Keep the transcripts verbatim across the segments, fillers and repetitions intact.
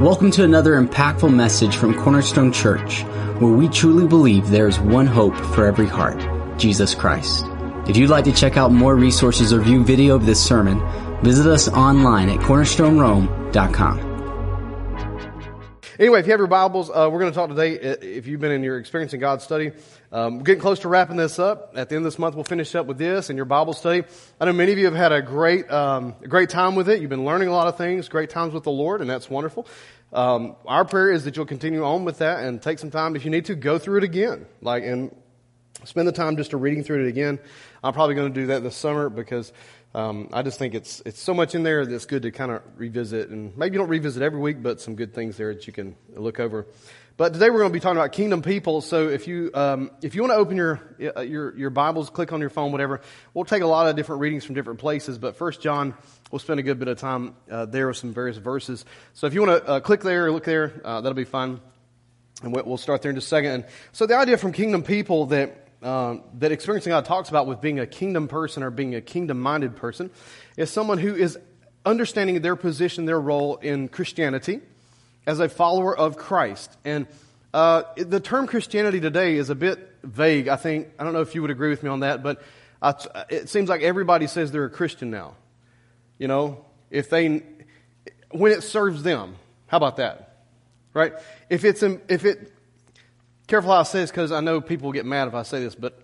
Welcome to another impactful message from Cornerstone Church, where we truly believe there is one hope for every heart, Jesus Christ. If you'd like to check out more resources or view video of this sermon, visit us online at cornerstone rome dot com. Anyway, if you have your Bibles, uh, we're going to talk today, if you've been in your Experiencing God study, um, we're getting close to wrapping this up. At the end of this month, we'll finish up with this and your Bible study. I know many of you have had a great um, a great time with it. You've been learning a lot of things, great times with the Lord, and that's wonderful. Um, our prayer is that you'll continue on with that and take some time, if you need to, go through it again, like and spend the time just to reading through it again. I'm probably going to do that this summer because Um, I just think it's it's so much in there that's good to kind of revisit, and maybe you don't revisit every week, but some good things there that you can look over. But today we're going to be talking about Kingdom People. So if you um, if you want to open your your your Bibles, click on your phone, whatever. We'll take a lot of different readings from different places, but First John, we'll spend a good bit of time uh, there with some various verses. So if you want to uh, click there or look there, uh, that'll be fun, and we'll start there in just a second. And so the idea from Kingdom People that Um, that Experiencing God talks about with being a kingdom person or being a kingdom-minded person is someone who is understanding their position, their role in Christianity as a follower of Christ. And uh, the term Christianity today is a bit vague, I think. I don't know if you would agree with me on that, but I, it seems like everybody says they're a Christian now. You know, if they, when it serves them, how about that, right? If it's in, if it Careful how I say this, because I know people get mad if I say this, but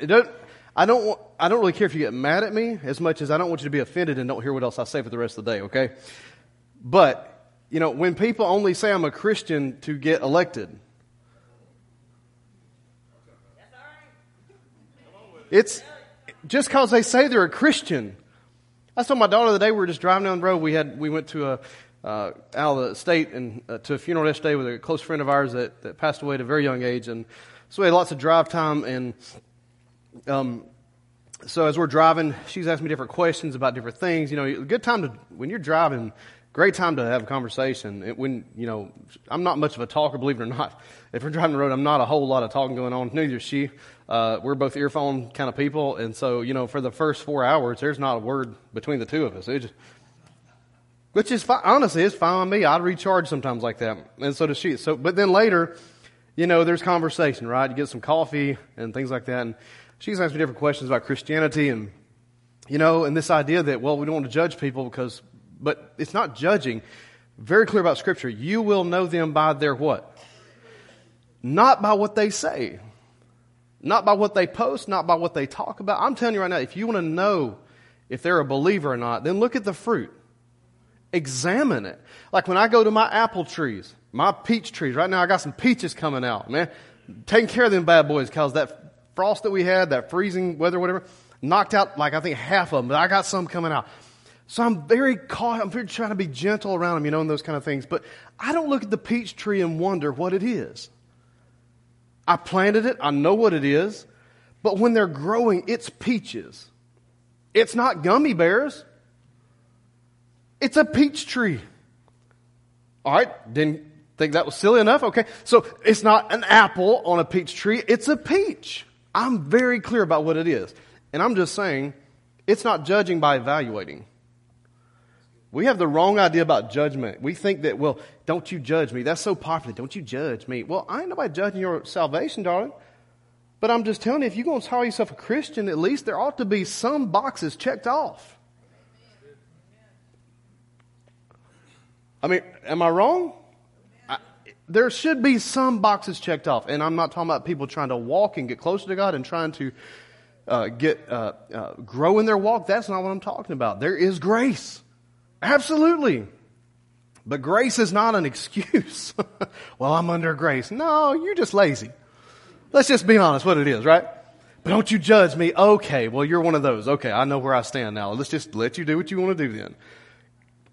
it don't, I don't want, I don't really care if you get mad at me as much as I don't want you to be offended and don't hear what else I say for the rest of the day, okay? But, you know, when people only say I'm a Christian to get elected, that's all right. It's just because they say they're a Christian. I saw my daughter the day, we were just driving down the road, we had we went to a Uh, out of the state and uh, to a funeral yesterday with a close friend of ours that, that passed away at a very young age, and so we had lots of drive time, and um, so as we're driving, she's asking me different questions about different things. You know, good time to, when you're driving, great time to have a conversation. It, when, you know, I'm not much of a talker, believe it or not. If we're driving the road, I'm not a whole lot of talking going on, neither is she. Uh, we're both earphone kind of people, and so, you know, for the first four hours, there's not a word between the two of us. It just, Which is fine. Honestly, it's fine on me. I recharge sometimes like that, and so does she. So, but then later, you know, there's conversation, right? You get some coffee and things like that, and she's asked me different questions about Christianity, and you know, and this idea that, well, we don't want to judge people because, but it's not judging. Very clear about Scripture. You will know them by their what? Not by what they say, not by what they post, not by what they talk about. I'm telling you right now, if you want to know if they're a believer or not, then look at the fruit. Examine it. Like when I go to my apple trees, my peach trees, right now I got some peaches coming out, man. Taking care of them bad boys, because that frost that we had, that freezing weather, whatever, knocked out like I think half of them, but I got some coming out. So I'm very cautious, I'm very trying to be gentle around them, you know, and those kind of things. But I don't look at the peach tree and wonder what it is. I planted it, I know what it is, but when they're growing, it's peaches. It's not gummy bears. It's a peach tree. All right, didn't think that was silly enough? Okay, so it's not an apple on a peach tree. It's a peach. I'm very clear about what it is. And I'm just saying, it's not judging by evaluating. We have the wrong idea about judgment. We think that, well, don't you judge me. That's so popular. Don't you judge me. Well, I ain't nobody judging your salvation, darling. But I'm just telling you, if you're going to call yourself a Christian, at least there ought to be some boxes checked off. I mean, am I wrong? I, there should be some boxes checked off. And I'm not talking about people trying to walk and get closer to God and trying to uh, get uh, uh, grow in their walk. That's not what I'm talking about. There is grace. Absolutely. But grace is not an excuse. Well, I'm under grace. No, you're just lazy. Let's just be honest what it is, right? But don't you judge me. Okay, well, you're one of those. Okay, I know where I stand now. Let's just let you do what you want to do then.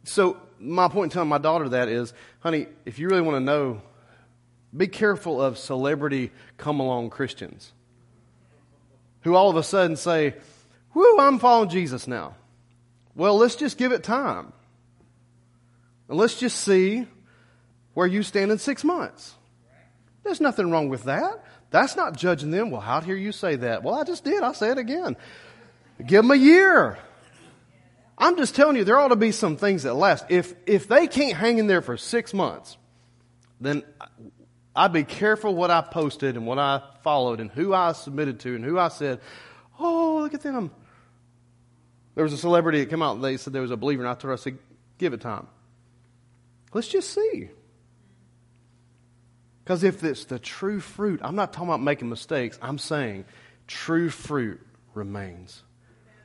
So my point in telling my daughter that is, honey, if you really want to know, be careful of celebrity come-along Christians who all of a sudden say, whoo, I'm following Jesus now. Well, let's just give it time. And let's just see where you stand in six months. There's nothing wrong with that. That's not judging them. Well, how'd hear you say that? Well, I just did. I say it again. Give them a year. I'm just telling you, there ought to be some things that last. If if they can't hang in there for six months, then I'd be careful what I posted and what I followed and who I submitted to and who I said, oh, look at them. There was a celebrity that came out and they said there was a believer, and I told her, I said, give it time. Let's just see. Because if it's the true fruit, I'm not talking about making mistakes. I'm saying true fruit remains.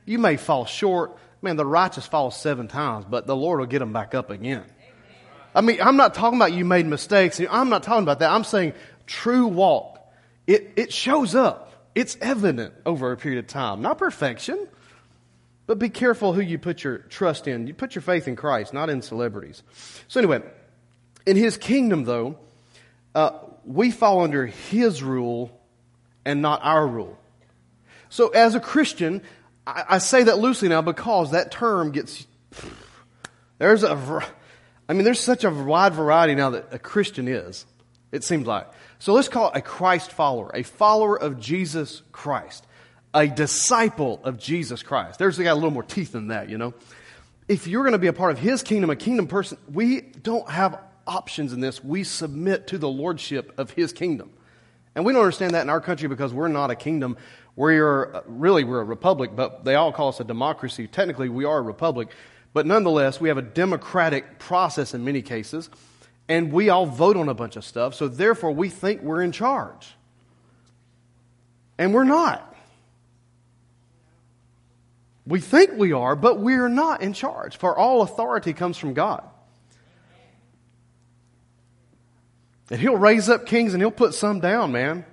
You may fall short. Man, the righteous fall seven times, but the Lord will get them back up again. I mean, I'm not talking about you made mistakes. I'm not talking about that. I'm saying true walk. It it shows up. It's evident over a period of time. Not perfection, but be careful who you put your trust in. You put your faith in Christ, not in celebrities. So anyway, in His kingdom, though, uh, we fall under His rule and not our rule. So as a Christian, I, I say that loosely now because that term gets... There's a... I mean, there's such a wide variety now that a Christian is, it seems like. So let's call it a Christ follower, a follower of Jesus Christ, a disciple of Jesus Christ. There's got a little more teeth than that, you know. If you're going to be a part of His kingdom, a kingdom person, we don't have options in this. We submit to the lordship of His kingdom. And we don't understand that in our country because we're not a kingdom. We're really, we're a republic, but they all call us a democracy. Technically, we are a republic. But nonetheless, we have a democratic process in many cases, and we all vote on a bunch of stuff, so therefore we think we're in charge. And we're not. We think we are, but we're not in charge, for all authority comes from God. And He'll raise up kings, and He'll put some down, man.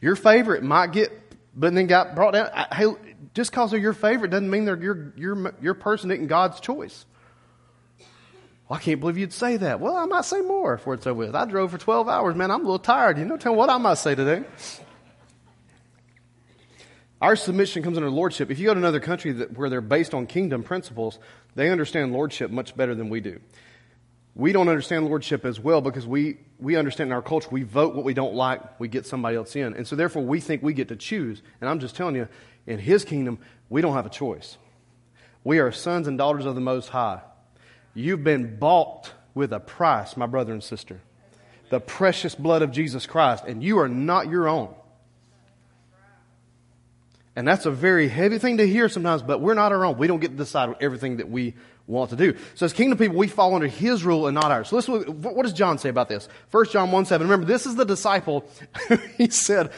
Your favorite might get, but then got brought down. I, hey, just because they're your favorite doesn't mean they're your your your person isn't God's choice. Well, I can't believe you'd say that. Well, I might say more before it's over with. I drove for twelve hours, man. I'm a little tired. You know, tell me what I might say today. Our submission comes under lordship. If you go to another country that, where they're based on kingdom principles, they understand lordship much better than we do. We don't understand lordship as well because we, we understand in our culture, we vote what we don't like, we get somebody else in. And so therefore, we think we get to choose. And I'm just telling you, in His kingdom, we don't have a choice. We are sons and daughters of the Most High. You've been bought with a price, my brother and sister. The precious blood of Jesus Christ. And you are not your own. And that's a very heavy thing to hear sometimes, but we're not our own. We don't get to decide everything that we want to do. So as kingdom people, we fall under His rule and not ours. So let's look, what does John say about this? First John one seven. Remember, this is the disciple. He said,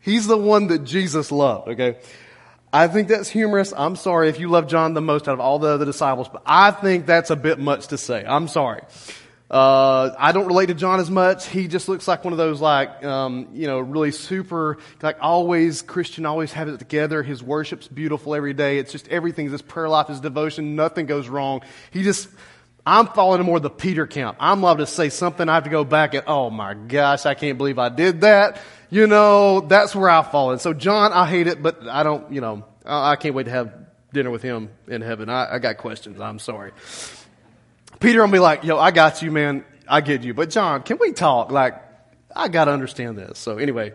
he's the one that Jesus loved, okay? I think that's humorous. I'm sorry if you love John the most out of all the other disciples, but I think that's a bit much to say. I'm sorry. Uh, I don't relate to John as much. He just looks like one of those, like, um, you know, really super, like, always Christian, always have it together. His worship's beautiful every day. It's just everything, his prayer life, his devotion, nothing goes wrong. He just, I'm falling more the Peter camp. I'm allowed to say something. I have to go back and, oh my gosh, I can't believe I did that. You know, that's where I fall in. So John, I hate it, but I don't, you know, I can't wait to have dinner with him in heaven. I, I got questions. I'm sorry. Peter will be like, yo, I got you, man. I get you. But John, can we talk? Like, I got to understand this. So anyway,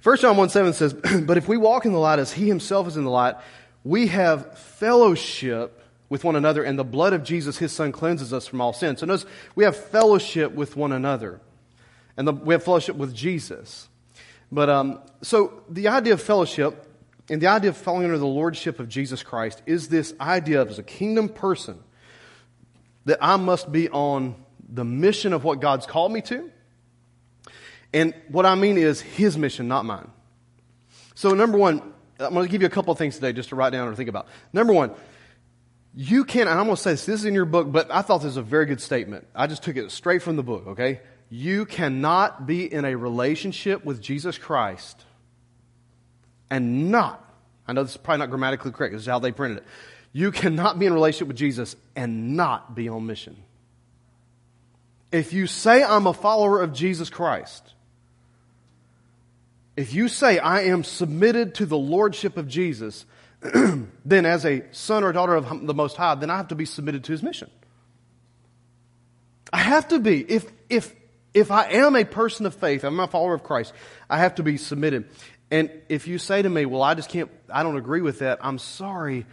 First John one seven says, but if we walk in the light as He Himself is in the light, we have fellowship with one another, and the blood of Jesus, His Son, cleanses us from all sin. So notice, we have fellowship with one another. And the, we have fellowship with Jesus. But um, so the idea of fellowship and the idea of falling under the lordship of Jesus Christ is this idea of, as a kingdom person, that I must be on the mission of what God's called me to. And what I mean is His mission, not mine. So number one, I'm going to give you a couple of things today just to write down or think about. Number one, you can, and I'm going to say this, this is in your book, but I thought this was a very good statement. I just took it straight from the book, okay? You cannot be in a relationship with Jesus Christ and not, I know this is probably not grammatically correct, this is how they printed it. You cannot be in a relationship with Jesus and not be on mission. If you say I'm a follower of Jesus Christ, if you say I am submitted to the lordship of Jesus, then as a son or daughter of the Most High, then I have to be submitted to His mission. I have to be. If if if I am a person of faith, I'm a follower of Christ, I have to be submitted. And if you say to me, well, I just can't, I don't agree with that, I'm sorry.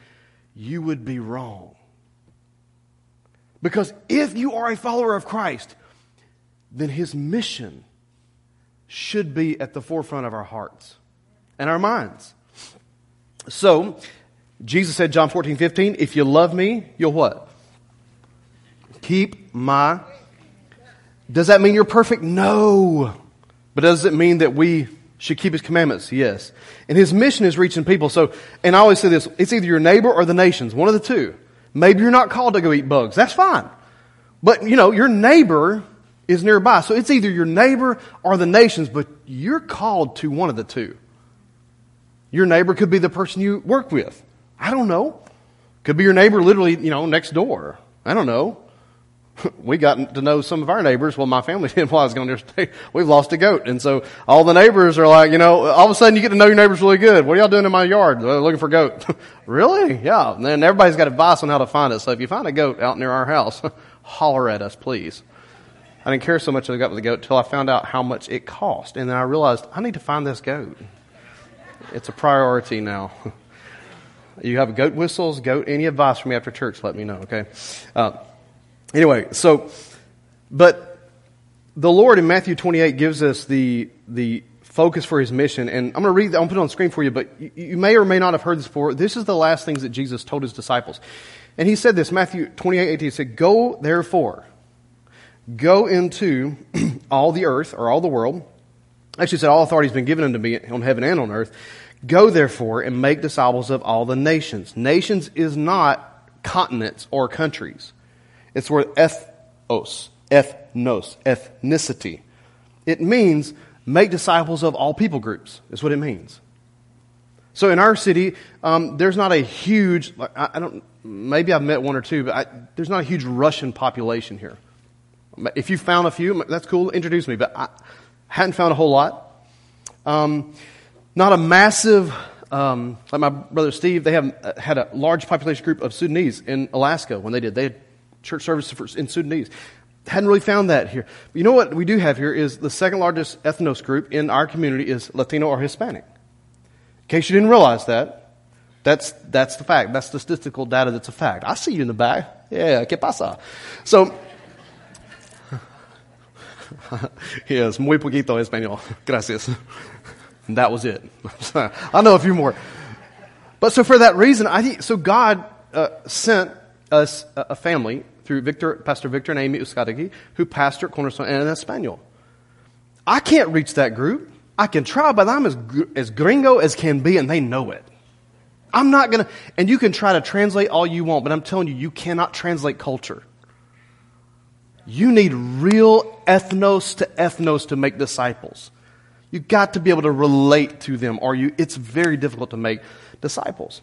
You would be wrong. Because if you are a follower of Christ, then His mission should be at the forefront of our hearts and our minds. So, Jesus said, John fourteen fifteen, if you love me, you'll what? Keep my... Does that mean you're perfect? No. But does it mean that we should keep His commandments? Yes. And His mission is reaching people. So, and I always say this, it's either your neighbor or the nations, one of the two. Maybe you're not called to go eat bugs. That's fine. But, you know, your neighbor is nearby. So it's either your neighbor or the nations, but you're called to one of the two. Your neighbor could be the person you work with. I don't know. Could be your neighbor literally, you know, next door. I don't know. We got to know some of our neighbors. Well, my family did while I was going there. We've lost a goat. And so all the neighbors are like, you know, all of a sudden you get to know your neighbors really good. What are y'all doing in my yard? Well, looking for a goat. Really? Yeah. And then everybody's got advice on how to find it. So if you find a goat out near our house, holler at us, please. I didn't care so much that I got with the goat until I found out how much it cost. And then I realized I need to find this goat. It's a priority now. You have goat whistles, goat, any advice from me after church, let me know. Okay. Uh, Anyway, so, but the Lord in Matthew twenty-eight gives us the the focus for His mission. And I'm going to read, I'll put it on the screen for you, but you, you may or may not have heard this before. This is the last things that Jesus told His disciples. And He said this, Matthew twenty-eight eighteen, He said, go therefore, go into all the earth or all the world. Actually, He said, all authority has been given unto me on heaven and on earth. Go therefore and make disciples of all the nations. Nations is not continents or countries. It's the word ethos, ethnos, ethnicity. It means make disciples of all people groups. That's what it means. So in our city, um, there's not a huge, I, I don't, maybe I've met one or two, but I, there's not a huge Russian population here. If you found a few, that's cool, introduce me, but I hadn't found a whole lot. Um, not a massive, um, like my brother Steve, they have had a large population group of Sudanese in Alaska when they did. They had church services in Sudanese. Hadn't really found that here. But you know what we do have here is the second largest ethnos group in our community is Latino or Hispanic. In case you didn't realize that, that's that's the fact. That's statistical data that's a fact. I see you in the back. Yeah, ¿qué pasa? So, yes, muy poquito español. Gracias. And that was it. I know a few more. But so for that reason, I think, so God uh, sent us a family through Victor, Pastor Victor and Amy Uscadigui, who pastor at Cornerstone and in Espanol. I can't reach that group. I can try, but I'm as as gringo as can be, and they know it. I'm not going to, and you can try to translate all you want, but I'm telling you, you cannot translate culture. You need real ethnos to ethnos to make disciples. You've got to be able to relate to them, or you, it's very difficult to make disciples.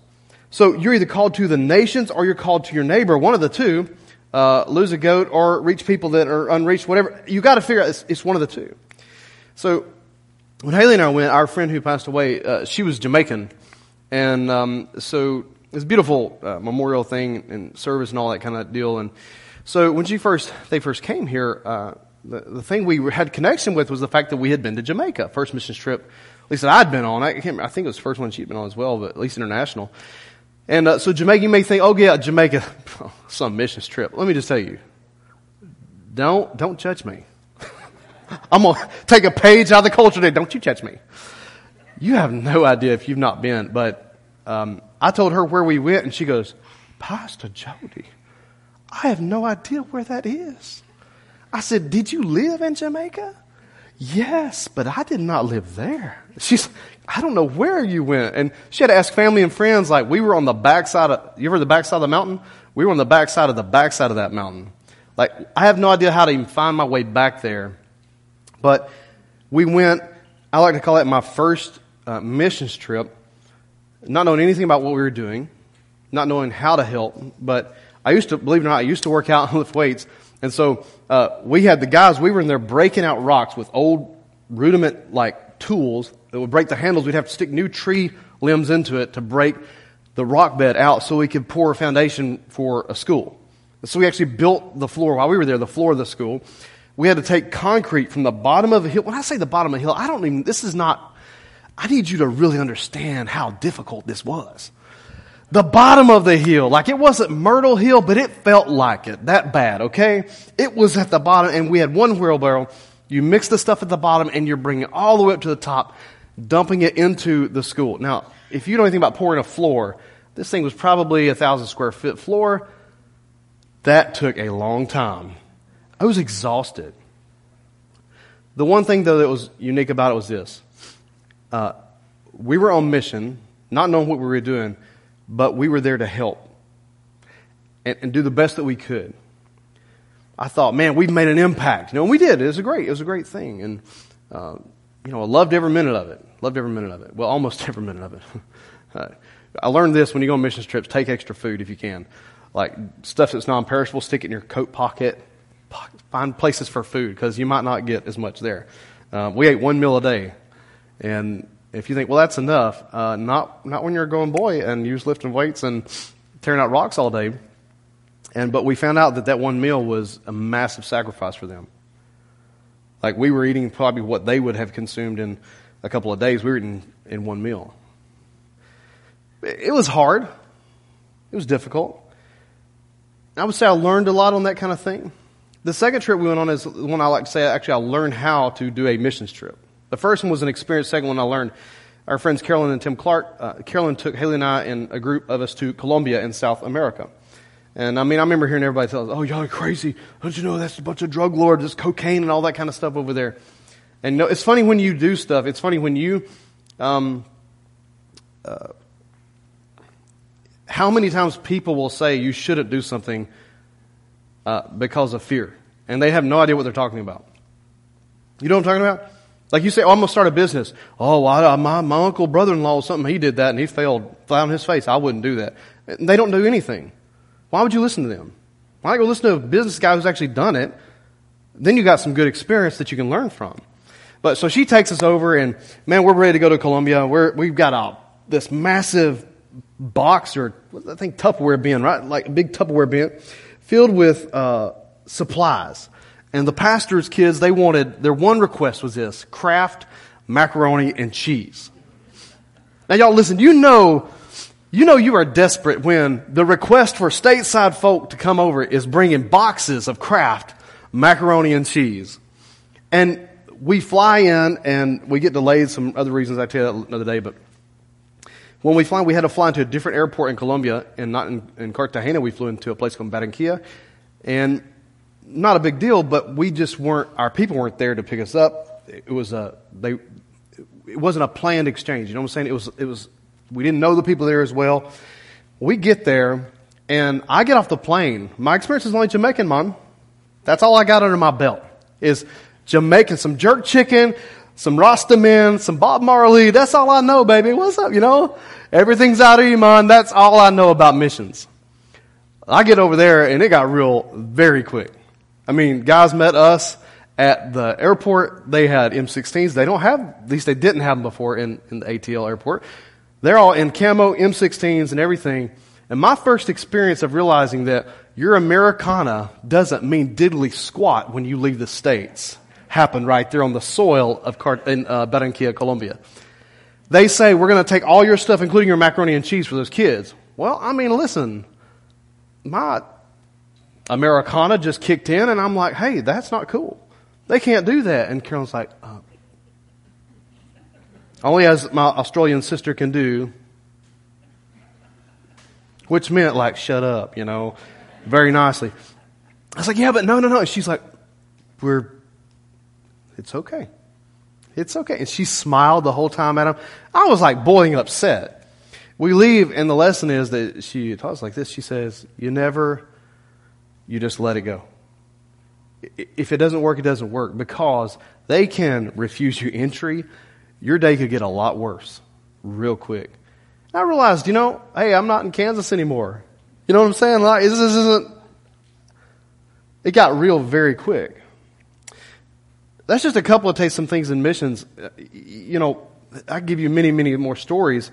So you're either called to the nations or you're called to your neighbor. One of the two, uh, lose a goat or reach people that are unreached, whatever. You got to figure out, it's, it's one of the two. So when Haley and I went, our friend who passed away, uh, she was Jamaican. And um, so it's a beautiful uh, memorial thing and service and all that kind of deal. And so when she first, they first came here, uh, the, the thing we had connection with was the fact that we had been to Jamaica, first missions trip, at least that I'd been on. I can't remember, I think it was the first one she'd been on as well, but at least international. And uh, so Jamaica, you may think, oh, yeah, Jamaica, some missions trip. Let me just tell you, don't don't judge me. I'm going to take a page out of the culture today. Don't you judge me. You have no idea if you've not been. But um, I told her where we went, and she goes, Pastor Jody, I have no idea where that is. I said, did you live in Jamaica? Yes, but I did not live there. She's, I don't know where you went. And she had to ask family and friends, like, we were on the backside of, you ever the backside of the mountain? We were on the backside of the backside of that mountain. Like, I have no idea how to even find my way back there. But we went, I like to call it my first uh, missions trip, not knowing anything about what we were doing, not knowing how to help. But I used to, believe it or not, I used to work out and lift weights. And so uh, we had the guys, we were in there breaking out rocks with old rudiment like tools that would break the handles. We'd have to stick new tree limbs into it to break the rock bed out so we could pour a foundation for a school. And so we actually built the floor while we were there, the floor of the school. We had to take concrete from the bottom of a hill. When I say the bottom of a hill, I don't even, this is not, I need you to really understand how difficult this was. the bottom of the hill. Like, it wasn't Myrtle Hill, but it felt like it. That bad, okay? It was at the bottom, and we had one wheelbarrow. You mix the stuff at the bottom, and you're bringing it all the way up to the top, dumping it into the school. Now, if you know anything about pouring a floor, this thing was probably a one thousand square foot floor. That took a long time. I was exhausted. The one thing, though, that was unique about it was this. Uh, we were on mission, not knowing what we were doing, but we were there to help and, and do the best that we could. I thought, man, we've made an impact. You know, and we did. It was a great, it was a great thing. And, uh, you know, I loved every minute of it. Loved every minute of it. Well, almost every minute of it. uh, I learned this when you go on missions trips, take extra food if you can. Like stuff that's non-perishable, stick it in your coat pocket. Find places for food because you might not get as much there. Uh, we ate one meal a day. And if you think, well, that's enough, uh, not not when you're a growing boy and you're just lifting weights and tearing out rocks all day. And but we found out that that one meal was a massive sacrifice for them. Like we were eating probably what they would have consumed in a couple of days. We were eating in one meal. It was hard. It was difficult. I would say I learned a lot on that kind of thing. The second trip we went on is the one I like to say, actually, I learned how to do a missions trip. The first one was an experience. The second one I learned. Our friends Carolyn and Tim Clark, uh, Carolyn took Haley and I and a group of us to Colombia in South America. And I mean, I remember hearing everybody tell us, oh, y'all are crazy. Don't you know that's a bunch of drug lords, there's cocaine and all that kind of stuff over there. And no, it's funny when you do stuff. It's funny when you, um, uh, how many times people will say you shouldn't do something uh, because of fear. And they have no idea what they're talking about. You know what I'm talking about? Like you say, oh, I'm going to start a business. Oh, I, my, my uncle, brother-in-law, something, he did that and he failed, flat on his face. I wouldn't do that. And they don't do anything. Why would you listen to them? Why not go listen to a business guy who's actually done it? Then you got some good experience that you can learn from. But so she takes us over and, man, we're ready to go to Colombia. We're, we've got a, this massive box or I think Tupperware bin, right? Like a big Tupperware bin filled with uh, supplies. And the pastor's kids, they wanted, their one request was this, Kraft macaroni and cheese. Now, y'all, listen, you know, you know you are desperate when the request for stateside folk to come over is bringing boxes of Kraft macaroni and cheese. And we fly in, and we get delayed, some other reasons I tell you that another day, but when we fly, we had to fly into a different airport in Colombia, and not in, in Cartagena, we flew into a place called Barranquilla, and not a big deal, but we just weren't, our people weren't there to pick us up. It was a, they, it wasn't a planned exchange. You know what I'm saying? It was, it was, we didn't know the people there as well. We get there and I get off the plane. My experience is only Jamaican, Mom. That's all I got under my belt is Jamaican, some jerk chicken, some Rasta men, some Bob Marley. That's all I know, baby. What's up? You know, everything's out of your mind. That's all I know about missions. I get over there and it got real very quick. I mean, guys met us at the airport. They had M sixteens. They don't have, at least they didn't have them before in, in the A T L airport. They're all in camo, M sixteens and everything. And my first experience of realizing that your Americana doesn't mean diddly squat when you leave the States happened right there on the soil of Cart- in, uh, Barranquilla, Colombia. They say, we're going to take all your stuff, including your macaroni and cheese for those kids. Well, I mean, listen, my Americana just kicked in, and I'm like, hey, that's not cool. They can't do that. And Carolyn's like, oh. Only as my Australian sister can do, which meant like, shut up, you know, very nicely. I was like, yeah, but no, no, no. And she's like, we're, it's okay. It's okay. And she smiled the whole time at him. I was like boiling upset. We leave, and the lesson is that she talks like this. She says, you never... You just let it go. If it doesn't work, it doesn't work because they can refuse you entry. Your day could get a lot worse real quick. And I realized, you know, hey, I'm not in Kansas anymore. You know what I'm saying? Like, this isn't. It got real very quick. That's just a couple of tastes, some things in missions. You know, I give you many, many more stories.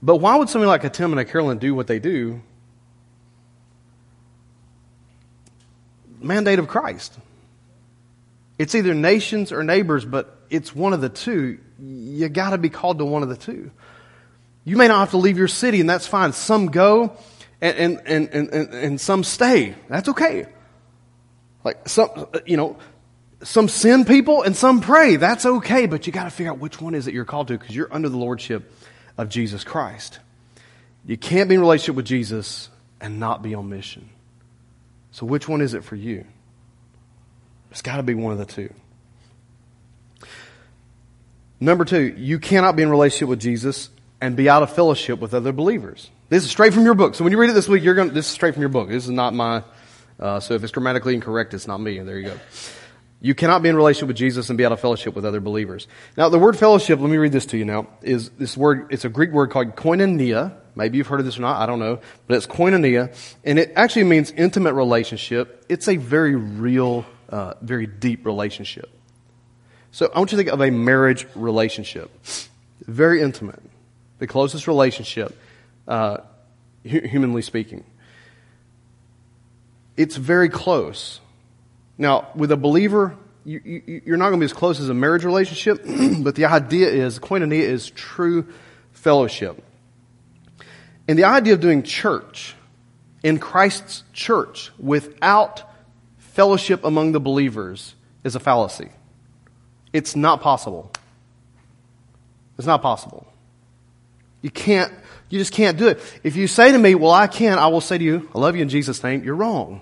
But why would somebody like a Tim and a Carolyn do what they do? Mandate of Christ. It's either nations or neighbors, but it's one of the two. You got to be called to one of the two. You may not have to leave your city, and that's fine. Some go and and and and, and some stay. That's okay. Like some, you know, some send people and some pray. That's okay, but you got to figure out which one is that you're called to, because you're under the lordship of Jesus Christ. You can't be in relationship with Jesus and not be on mission. So which one is it for you? It's got to be one of the two. Number two, you cannot be in relationship with Jesus and be out of fellowship with other believers. This is straight from your book. So when you read it this week, you're going. This is straight from your book. This is not my. Uh, so if it's grammatically incorrect, it's not me. There you go. You cannot be in relationship with Jesus and be out of fellowship with other believers. Now the word fellowship. Let me read this to you now. Is this word? It's a Greek word called koinonia. Maybe you've heard of this or not. I don't know, but it's koinonia, and it actually means intimate relationship. It's a very real, uh, very deep relationship. So I want you to think of a marriage relationship, very intimate. The closest relationship, uh, hu- humanly speaking. It's very close. Now, with a believer, you, you, you're not going to be as close as a marriage relationship, but the idea is, koinonia is true fellowship. And the idea of doing church, in Christ's church, without fellowship among the believers is a fallacy. It's not possible. It's not possible. You can't, you just can't do it. If you say to me, well, I can, I will say to you, I love you in Jesus' name, you're wrong.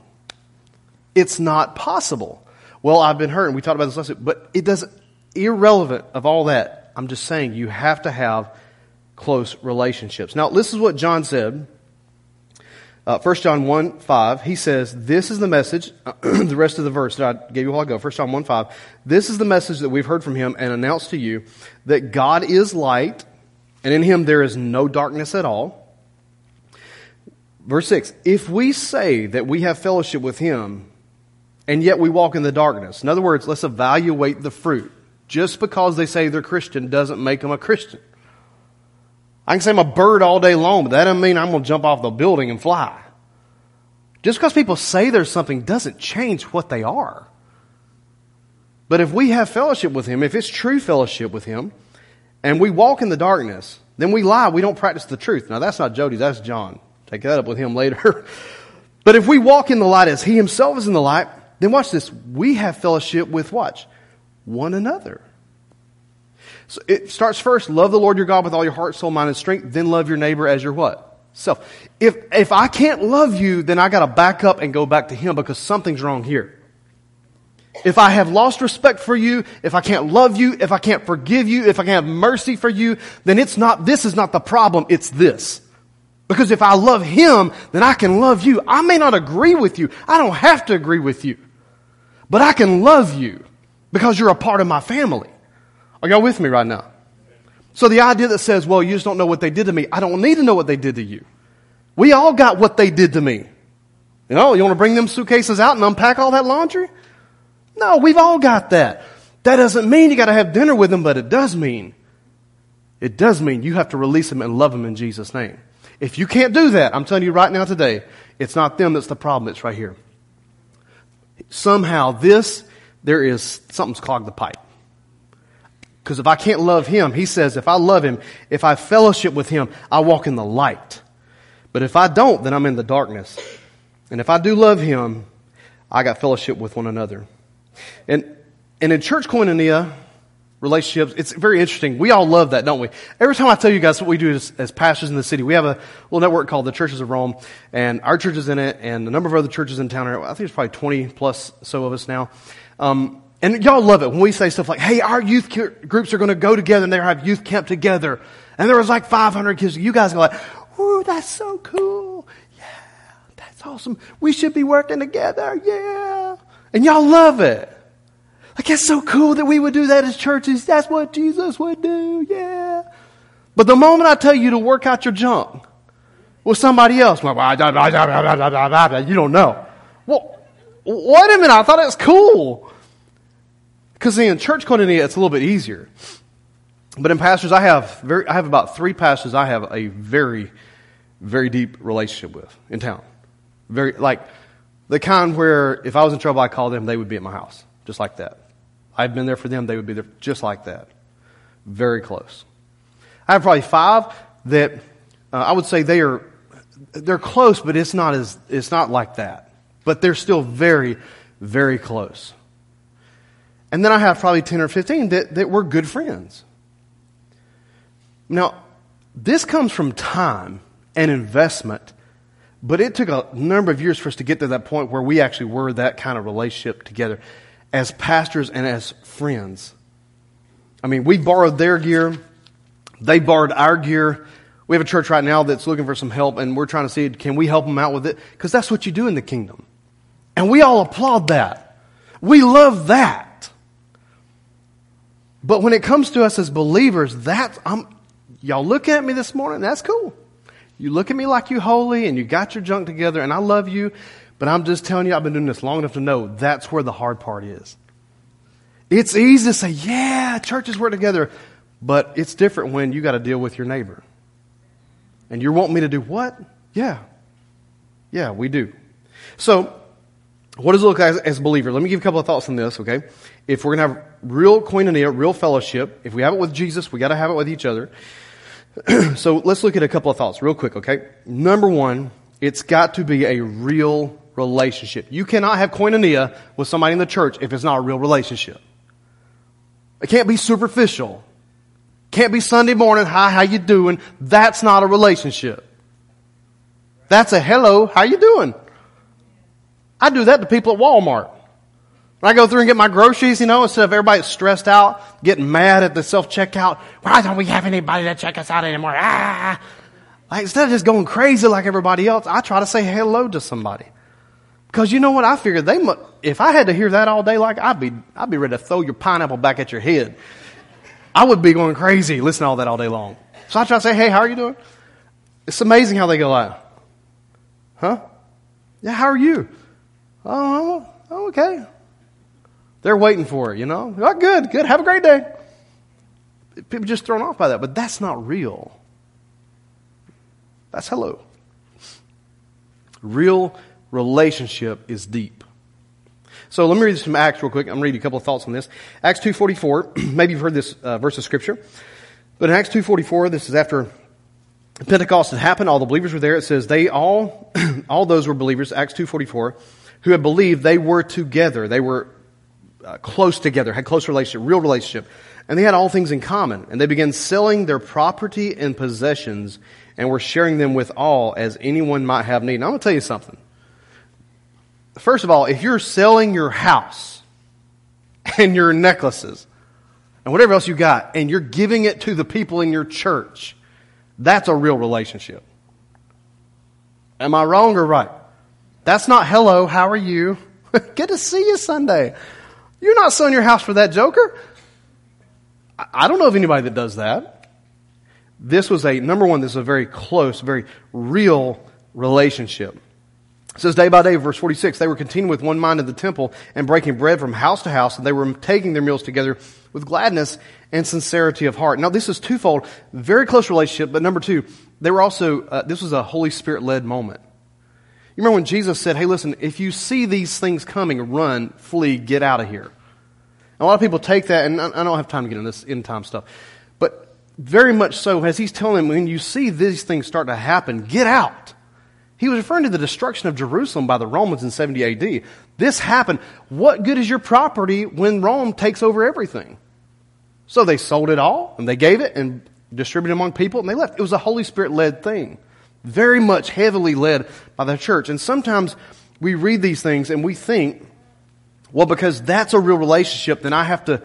It's not possible. Well, I've been hurt, and we talked about this last week, but it doesn't, irrelevant of all that, I'm just saying you have to have close relationships. Now, this is what John said, uh, First John one five, he says, this is the message, the rest of the verse that I gave you a while ago, First John one five, this is the message that we've heard from him and announced to you, that God is light, and in him there is no darkness at all. Verse six, if we say that we have fellowship with him, and yet we walk in the darkness. In other words, let's evaluate the fruit. Just because they say they're Christian doesn't make them a Christian. I can say I'm a bird all day long, but that doesn't mean I'm going to jump off the building and fly. Just because people say there's something doesn't change what they are. But if we have fellowship with him, if it's true fellowship with him, and we walk in the darkness, then we lie. We don't practice the truth. Now, that's not Jody. That's John. Take that up with him later. But if we walk in the light as he himself is in the light, then watch this. We have fellowship with, watch, one another. So it starts first, love the Lord your God with all your heart, soul, mind, and strength. Then love your neighbor as your what? Self. If, if I can't love you, then I got to back up and go back to him, because something's wrong here. If I have lost respect for you, if I can't love you, if I can't forgive you, if I can't have mercy for you, then it's not, this is not the problem, it's this. Because if I love him, then I can love you. I may not agree with you. I don't have to agree with you. But I can love you because you're a part of my family. Are y'all with me right now? So the idea that says, well, you just don't know what they did to me. I don't need to know what they did to you. We all got what they did to me. You know, you want to bring them suitcases out and unpack all that laundry? No, we've all got that. That doesn't mean you got to have dinner with them, but it does mean, it does mean you have to release them and love them in Jesus' name. If you can't do that, I'm telling you right now today, it's not them that's the problem. It's right here. Somehow this, there is, something's clogged the pipe. Because if I can't love him, he says, if I love him, if I fellowship with him, I walk in the light. But if I don't, then I'm in the darkness. And if I do love him, I got fellowship with one another. And and in church koinonia relationships, it's very interesting. We all love that, don't we? Every time I tell you guys what we do as, as pastors in the city, we have a little network called the Churches of Rome, and our church is in it, and a number of other churches in town. I think there's probably twenty plus so of us now. Um, and y'all love it when we say stuff like, hey, our youth groups are going to go together, and they're going to have youth camp together. And there was like five hundred kids. You guys go like, ooh, that's so cool. Yeah, that's awesome. We should be working together. Yeah. And y'all love it. Like, it's so cool that we would do that as churches. That's what Jesus would do, yeah. But the moment I tell you to work out your junk with somebody else, you don't know. Well, wait a minute, I thought it was cool. Because in church koinonia, it's a little bit easier. But in pastors, I have very, I have about three pastors I have a very, very deep relationship with in town. Very, like, the kind where if I was in trouble, I called them, they would be at my house. Just like that. I've been there for them. They would be there just like that. Very close. I have probably five that uh, I would say they are they're close, but it's not as it's not like that. But they're still very, very close. And then I have probably ten or fifteen that, that were good friends. Now, this comes from time and investment, but it took a number of years for us to get to that point where we actually were that kind of relationship together as pastors and as friends. I mean, we borrowed their gear. They borrowed our gear. We have a church right now that's looking for some help, and we're trying to see, can we help them out with it? Because that's what you do in the kingdom. And we all applaud that. We love that. But when it comes to us as believers, that's, I'm, y'all look at me this morning, that's cool. You look at me like you holy, and you got your junk together, and I love you, but I'm just telling you, I've been doing this long enough to know that's where the hard part is. It's easy to say, yeah, churches work together, but it's different when you got to deal with your neighbor. And you want me to do what? Yeah. Yeah, we do. So, what does it look like as a believer? Let me give you a couple of thoughts on this, okay? If we're going to have real koinonia, real fellowship, if we have it with Jesus, we got to have it with each other. So, let's look at a couple of thoughts real quick, okay? Number one, it's got to be a real relationship. You cannot have koinonia with somebody in the church if it's not a real relationship. It can't be superficial. Can't be Sunday morning, hi, how you doing? That's not a relationship. That's a hello, how you doing? I do that to people at Walmart. When I go through and get my groceries, you know, instead of everybody stressed out, getting mad at the self-checkout, why don't we have anybody to check us out anymore? Ah! Like, instead of just going crazy like everybody else, I try to say hello to somebody. Because you know what? I figured they must, if I had to hear that all day, like I'd be, I'd be ready to throw your pineapple back at your head. I would be going crazy listening to all that all day long. So I try to say, hey, how are you doing? It's amazing how they go like, huh? Yeah, how are you? Oh, oh okay. They're waiting for it, you know? Oh, good, good. Have a great day. People are just thrown off by that, but that's not real. That's hello. Real relationship is deep. So let me read this from Acts real quick. I'm reading a couple of thoughts on this. Acts two forty-four, maybe you've heard this uh, verse of Scripture. But in Acts two forty-four, this is after Pentecost had happened. All the believers were there. It says, they all, all those were believers, Acts two forty-four, who had believed they were together. They were uh, close together, had close relationship, real relationship. And they had all things in common. And they began selling their property and possessions and were sharing them with all as anyone might have need. And I'm going to tell you something. First of all, if you're selling your house and your necklaces and whatever else you got and you're giving it to the people in your church, that's a real relationship. Am I wrong or right? That's not hello, how are you? Good to see you Sunday. You're not selling your house for that joker. I don't know of anybody that does that. This was a, number one, this is a very close, very real relationship. It says, day by day, verse forty-six, they were continuing with one mind in the temple and breaking bread from house to house, and they were taking their meals together with gladness and sincerity of heart. Now, this is twofold, very close relationship, but number two, they were also, uh, this was a Holy Spirit-led moment. You remember when Jesus said, hey, listen, if you see these things coming, run, flee, get out of here. And a lot of people take that, and I don't have time to get into this end-time stuff, but very much so, as he's telling them, when you see these things start to happen, get out. He was referring to the destruction of Jerusalem by the Romans in seventy A D. This happened. What good is your property when Rome takes over everything? So they sold it all, and they gave it, and distributed it among people, and they left. It was a Holy Spirit-led thing, very much heavily led by the church. And sometimes we read these things, and we think, well, because that's a real relationship, then I have to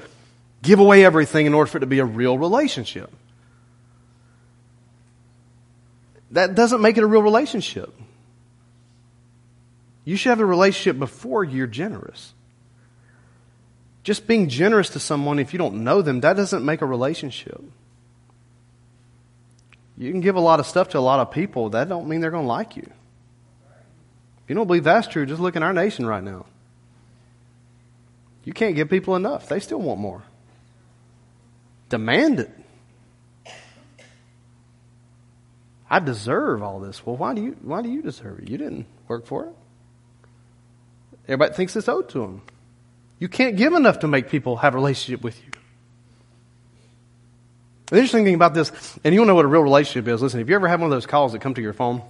give away everything in order for it to be a real relationship. That doesn't make it a real relationship. You should have a relationship before you're generous. Just being generous to someone if you don't know them, that doesn't make a relationship. You can give a lot of stuff to a lot of people. That don't mean they're going to like you. If you don't believe that's true, just look in our nation right now. You can't give people enough. They still want more. Demand it. I deserve all this. Well, why do you why do you deserve it? You didn't work for it. Everybody thinks it's owed to them. You can't give enough to make people have a relationship with you. The interesting thing about this, and you'll know what a real relationship is. Listen, if you ever have one of those calls that come to your phone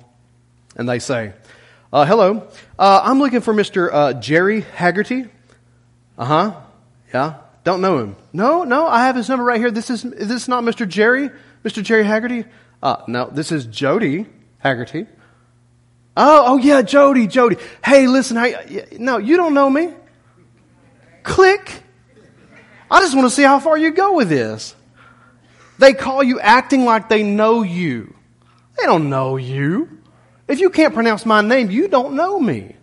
and they say, uh, hello, uh, I'm looking for Mister Uh, Jerry Hagerty. Uh-huh. Yeah. Don't know him. No, no, I have his number right here. This is, is this not Mister Jerry? Mister Jerry Hagerty? Uh, no, this is Jody Hagerty. Oh, oh yeah, Jody, Jody. Hey, listen, I, no, you don't know me. Click. I just want to see how far you go with this. They call you acting like they know you. They don't know you. If you can't pronounce my name, you don't know me.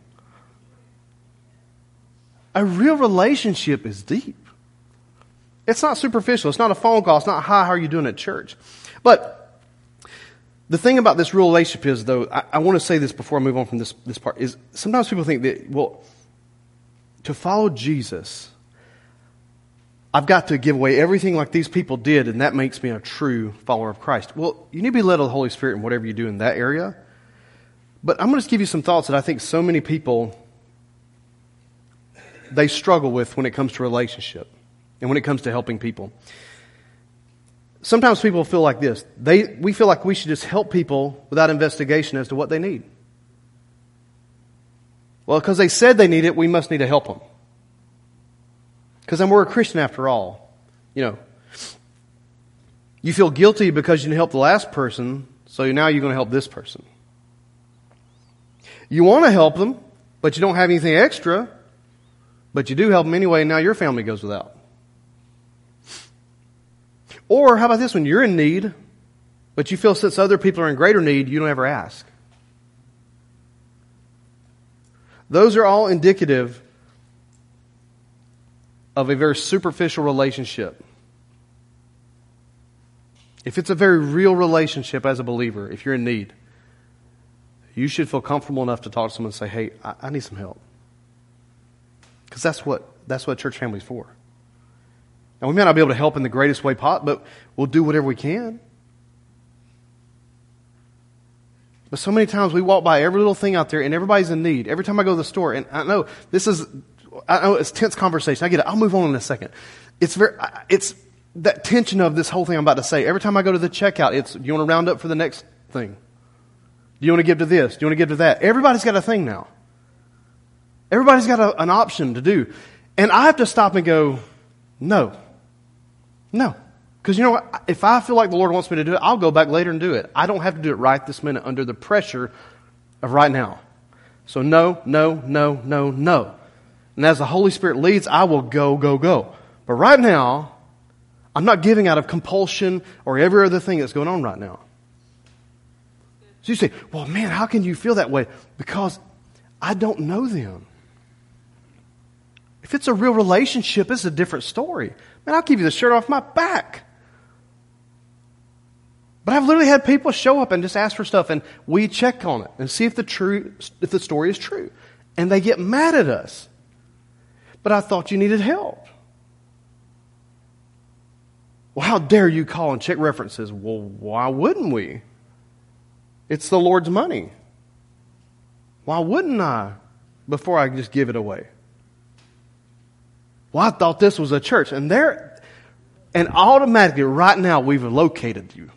A real relationship is deep. It's not superficial. It's not a phone call. It's not, hi, how are you doing at church? But the thing about this real relationship is, though, I, I want to say this before I move on from this, this part, is sometimes people think that, well, to follow Jesus, I've got to give away everything like these people did, and that makes me a true follower of Christ. Well, you need to be led of the Holy Spirit in whatever you do in that area. But I'm going to just give you some thoughts that I think so many people, they struggle with when it comes to relationship and when it comes to helping people. Sometimes people feel like this. They, we feel like we should just help people without investigation as to what they need. Well, because they said they need it, we must need to help them. Because then we're a Christian after all. You know, you feel guilty because you didn't help the last person, so now you're going to help this person. You want to help them, but you don't have anything extra, but you do help them anyway, and now your family goes without. Or how about this one? You're in need, but you feel since other people are in greater need, you don't ever ask. Those are all indicative of a very superficial relationship. If it's a very real relationship as a believer, if you're in need, you should feel comfortable enough to talk to someone and say, hey, I, I need some help. Because that's what, that's what church family's for. Now, we may not be able to help in the greatest way possible, but we'll do whatever we can. But so many times we walk by every little thing out there and everybody's in need. Every time I go to the store, and I know this is, I know it's tense conversation. I get it. I'll move on in a second. It's very, it's that tension of this whole thing I'm about to say. Every time I go to the checkout, it's, do you want to round up for the next thing? Do you want to give to this? Do you want to give to that? Everybody's got a thing now. Everybody's got a, an option to do. And I have to stop and go, no. No. Because you know what? If I feel like the Lord wants me to do it, I'll go back later and do it. I don't have to do it right this minute under the pressure of right now. So no, no, no, no, no. And as the Holy Spirit leads, I will go, go, go. But right now, I'm not giving out of compulsion or every other thing that's going on right now. So you say, well, man, how can you feel that way? Because I don't know them. If it's a real relationship, it's a different story. Man, I'll give you the shirt off my back. But I've literally had people show up and just ask for stuff, and we check on it and see if the true, if the story is true. And they get mad at us. But I thought you needed help. Well, how dare you call and check references? Well, why wouldn't we? It's the Lord's money. Why wouldn't I before I just give it away? Well, I thought this was a church. And there, and automatically right now we've located you.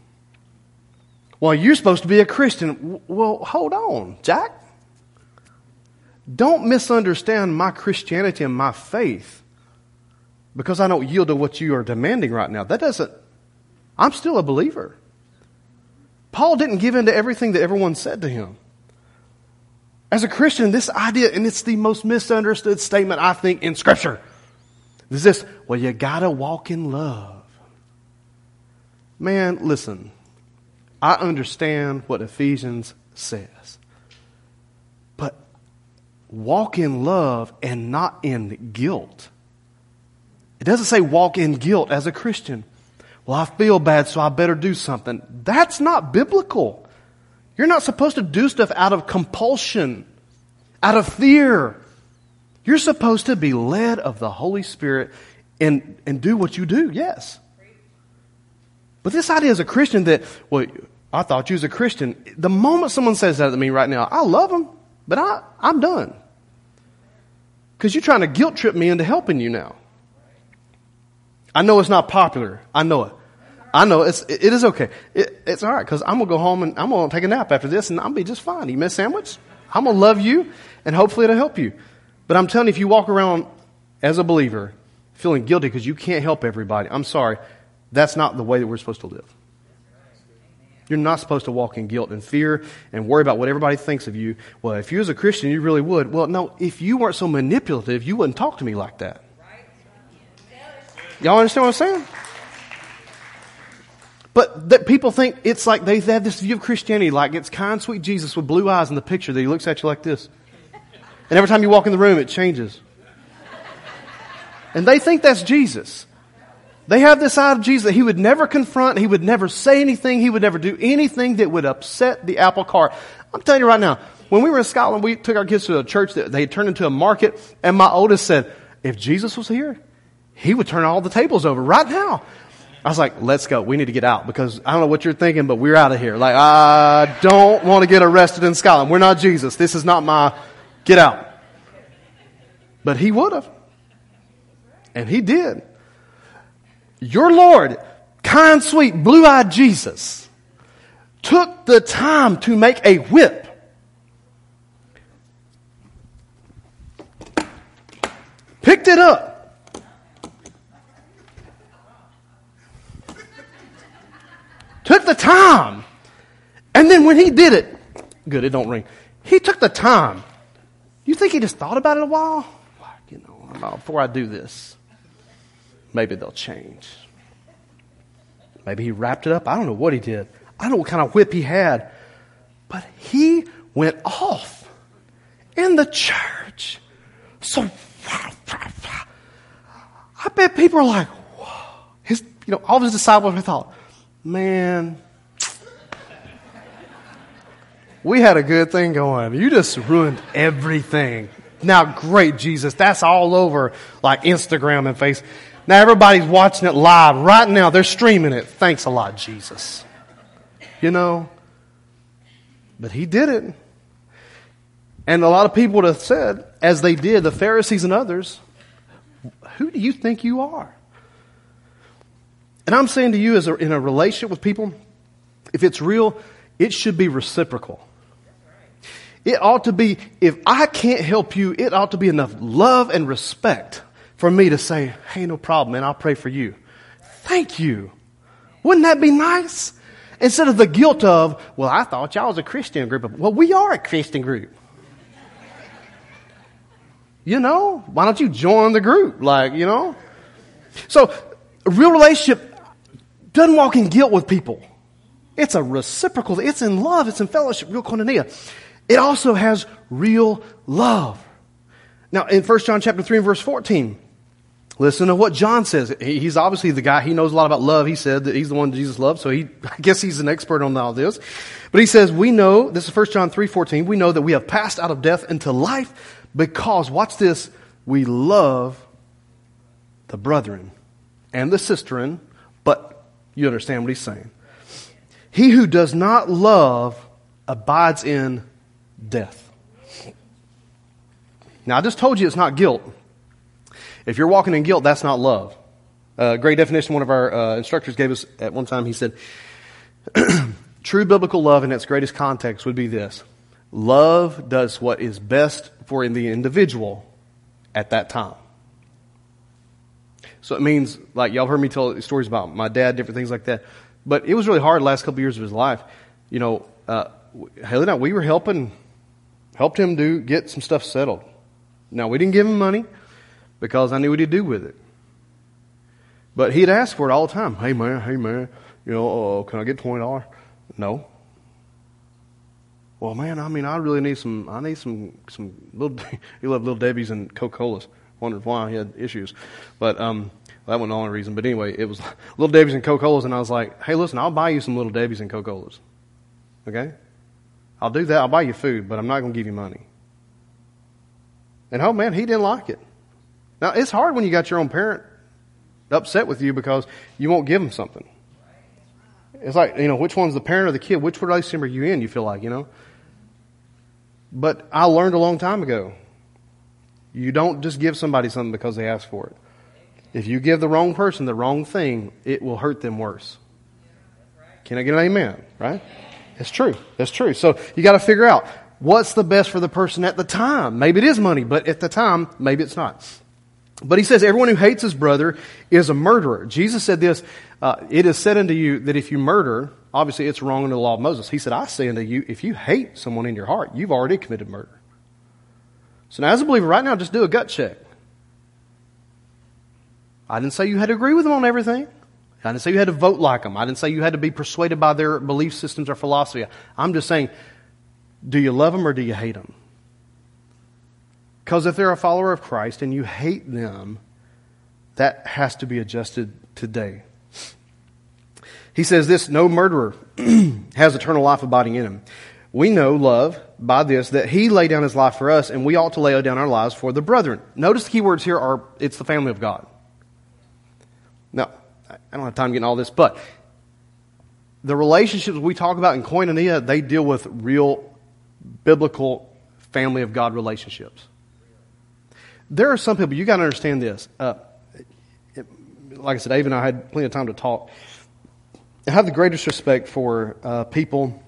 Well, you're supposed to be a Christian. Well, hold on, Jack. Don't misunderstand my Christianity and my faith because I don't yield to what you are demanding right now. That doesn't, I'm still a believer. Paul didn't give in to everything that everyone said to him. As a Christian, this idea, and it's the most misunderstood statement I think in Scripture, is this, well, you gotta walk in love. Man, listen, I understand what Ephesians says. But walk in love and not in guilt. It doesn't say walk in guilt as a Christian. Well, I feel bad, so I better do something. That's not biblical. You're not supposed to do stuff out of compulsion, out of fear. You're supposed to be led of the Holy Spirit and, and do what you do, yes. But this idea as a Christian that, well, I thought you was a Christian. The moment someone says that to me right now, I love them, but I, I'm done. Because you're trying to guilt trip me into helping you now. I know it's not popular. I know it. I know it's, it is okay. It, it's all right, because I'm going to go home and I'm going to take a nap after this, and I'll be just fine. You miss sandwich? I'm going to love you, and hopefully it'll help you. But I'm telling you, if you walk around as a believer feeling guilty because you can't help everybody, I'm sorry, that's not the way that we're supposed to live. You're not supposed to walk in guilt and fear and worry about what everybody thinks of you. Well, if you was a Christian, you really would. Well, no, if you weren't so manipulative, you wouldn't talk to me like that. Y'all understand what I'm saying? But that people think it's like they have this view of Christianity, like it's kind, sweet Jesus with blue eyes in the picture that he looks at you like this. And every time you walk in the room, it changes. And they think that's Jesus. They have this side of Jesus that he would never confront, he would never say anything, he would never do anything that would upset the apple cart. I'm telling you right now, when we were in Scotland, we took our kids to a church that they had turned into a market, and my oldest said, if Jesus was here, he would turn all the tables over right now. I was like, let's go. We need to get out, because I don't know what you're thinking, but we're out of here. Like, I don't want to get arrested in Scotland. We're not Jesus. This is not my get out. But he would have. And he did. Your Lord, kind, sweet, blue-eyed Jesus, took the time to make a whip. Picked it up. Took the time. And then when he did it, good, it don't ring. He took the time. You think he just thought about it a while? Like, you know, before I do this, maybe they'll change. Maybe he wrapped it up. I don't know what he did. I don't know what kind of whip he had. But he went off in the church. So, I bet people are like, whoa. His, you know, all of his disciples thought, man, we had a good thing going. You just ruined everything. Now, great, Jesus, that's all over like Instagram and Facebook. Now everybody's watching it live right now. They're streaming it. Thanks a lot, Jesus. You know, but he did it. And a lot of people would have said, as they did, the Pharisees and others, who do you think you are? And I'm saying to you, as a, in a relationship with people, if it's real, it should be reciprocal. It ought to be, if I can't help you, it ought to be enough love and respect for me to say, hey, no problem, man, I'll pray for you. Thank you. Wouldn't that be nice? Instead of the guilt of, well, I thought y'all was a Christian group. Of, well, we are a Christian group. You know, why don't you join the group? Like, you know. So, a real relationship doesn't walk in guilt with people. It's a reciprocal. It's in love. It's in fellowship. Real koinonia. It also has real love. Now, in First John chapter three and verse fourteen, listen to what John says. He's obviously the guy. He knows a lot about love. He said that he's the one Jesus loved. So he, I guess he's an expert on all this. But he says, we know, this is First John three fourteen, we know that we have passed out of death into life because, watch this, we love the brethren and the sisterin, but you understand what he's saying. He who does not love abides in death. Now, I just told you it's not guilt. If you're walking in guilt, that's not love. A uh, great definition one of our uh, instructors gave us at one time. He said, true biblical love in its greatest context would be this. Love does what is best for the individual at that time. So it means, like, y'all heard me tell stories about my dad, different things like that. But it was really hard the last couple of years of his life. You know, uh, Haley and I, we were helping, helped him do, get some stuff settled. Now, we didn't give him money because I knew what he'd do with it. But he'd ask for it all the time. Hey, man, hey, man, you know, uh, can I get twenty dollars? No. Well, man, I mean, I really need some, I need some, some little, he loved Little Debbie's and Coca-Colas. Wondered why he had issues. But um, well, that wasn't the only reason. But anyway, it was Little Debbie's and Coca-Colas. And I was like, hey, listen, I'll buy you some Little Debbie's and Coca-Colas. Okay? I'll do that. I'll buy you food, but I'm not going to give you money. And, oh, man, he didn't like it. Now, it's hard when you got your own parent upset with you because you won't give them something. It's like, you know, which one's the parent or the kid? Which relationship are you in, you feel like, you know? But I learned a long time ago. You don't just give somebody something because they ask for it. If you give the wrong person the wrong thing, it will hurt them worse. Can I get an amen? Right? It's true. That's true. So you got to figure out what's the best for the person at the time. Maybe it is money, but at the time, maybe it's not. But he says, everyone who hates his brother is a murderer. Jesus said this, uh, it is said unto you that if you murder, obviously it's wrong under the law of Moses. He said, I say unto you, if you hate someone in your heart, you've already committed murder. So now as a believer right now, just do a gut check. I didn't say you had to agree with them on everything. I didn't say you had to vote like them. I didn't say you had to be persuaded by their belief systems or philosophy. I'm just saying, do you love them or do you hate them? Because if they're a follower of Christ and you hate them, that has to be adjusted today. He says this, no murderer has eternal life abiding in him. We know love by this, that he laid down his life for us, and we ought to lay down our lives for the brethren. Notice the key words here are, it's the family of God. Now, I don't have time getting all this, but the relationships we talk about in Koinonia, they deal with real biblical family of God relationships. There are some people, you got to understand this. Uh, it, like I said, Ava and I had plenty of time to talk. I have the greatest respect for uh, people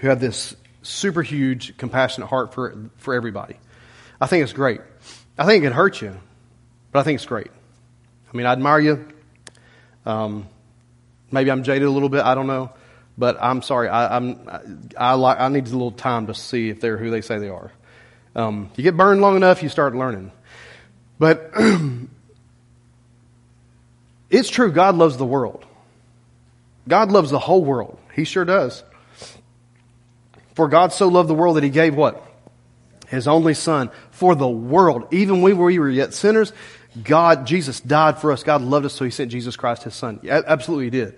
who have this super huge, compassionate heart for for everybody. I think it's great. I think it can hurt you, but I think it's great. I mean, I admire you. Um, maybe I'm jaded a little bit. I don't know, but I'm sorry. I, I'm I, I, like, I need a little time to see if they're who they say they are. Um, you get burned long enough, you start learning. But it's true, God loves the world. God loves the whole world. He sure does. For God so loved the world that he gave what? His only son for the world. Even when we were yet sinners, God, Jesus died for us. God loved us, so he sent Jesus Christ, his son. Absolutely he did.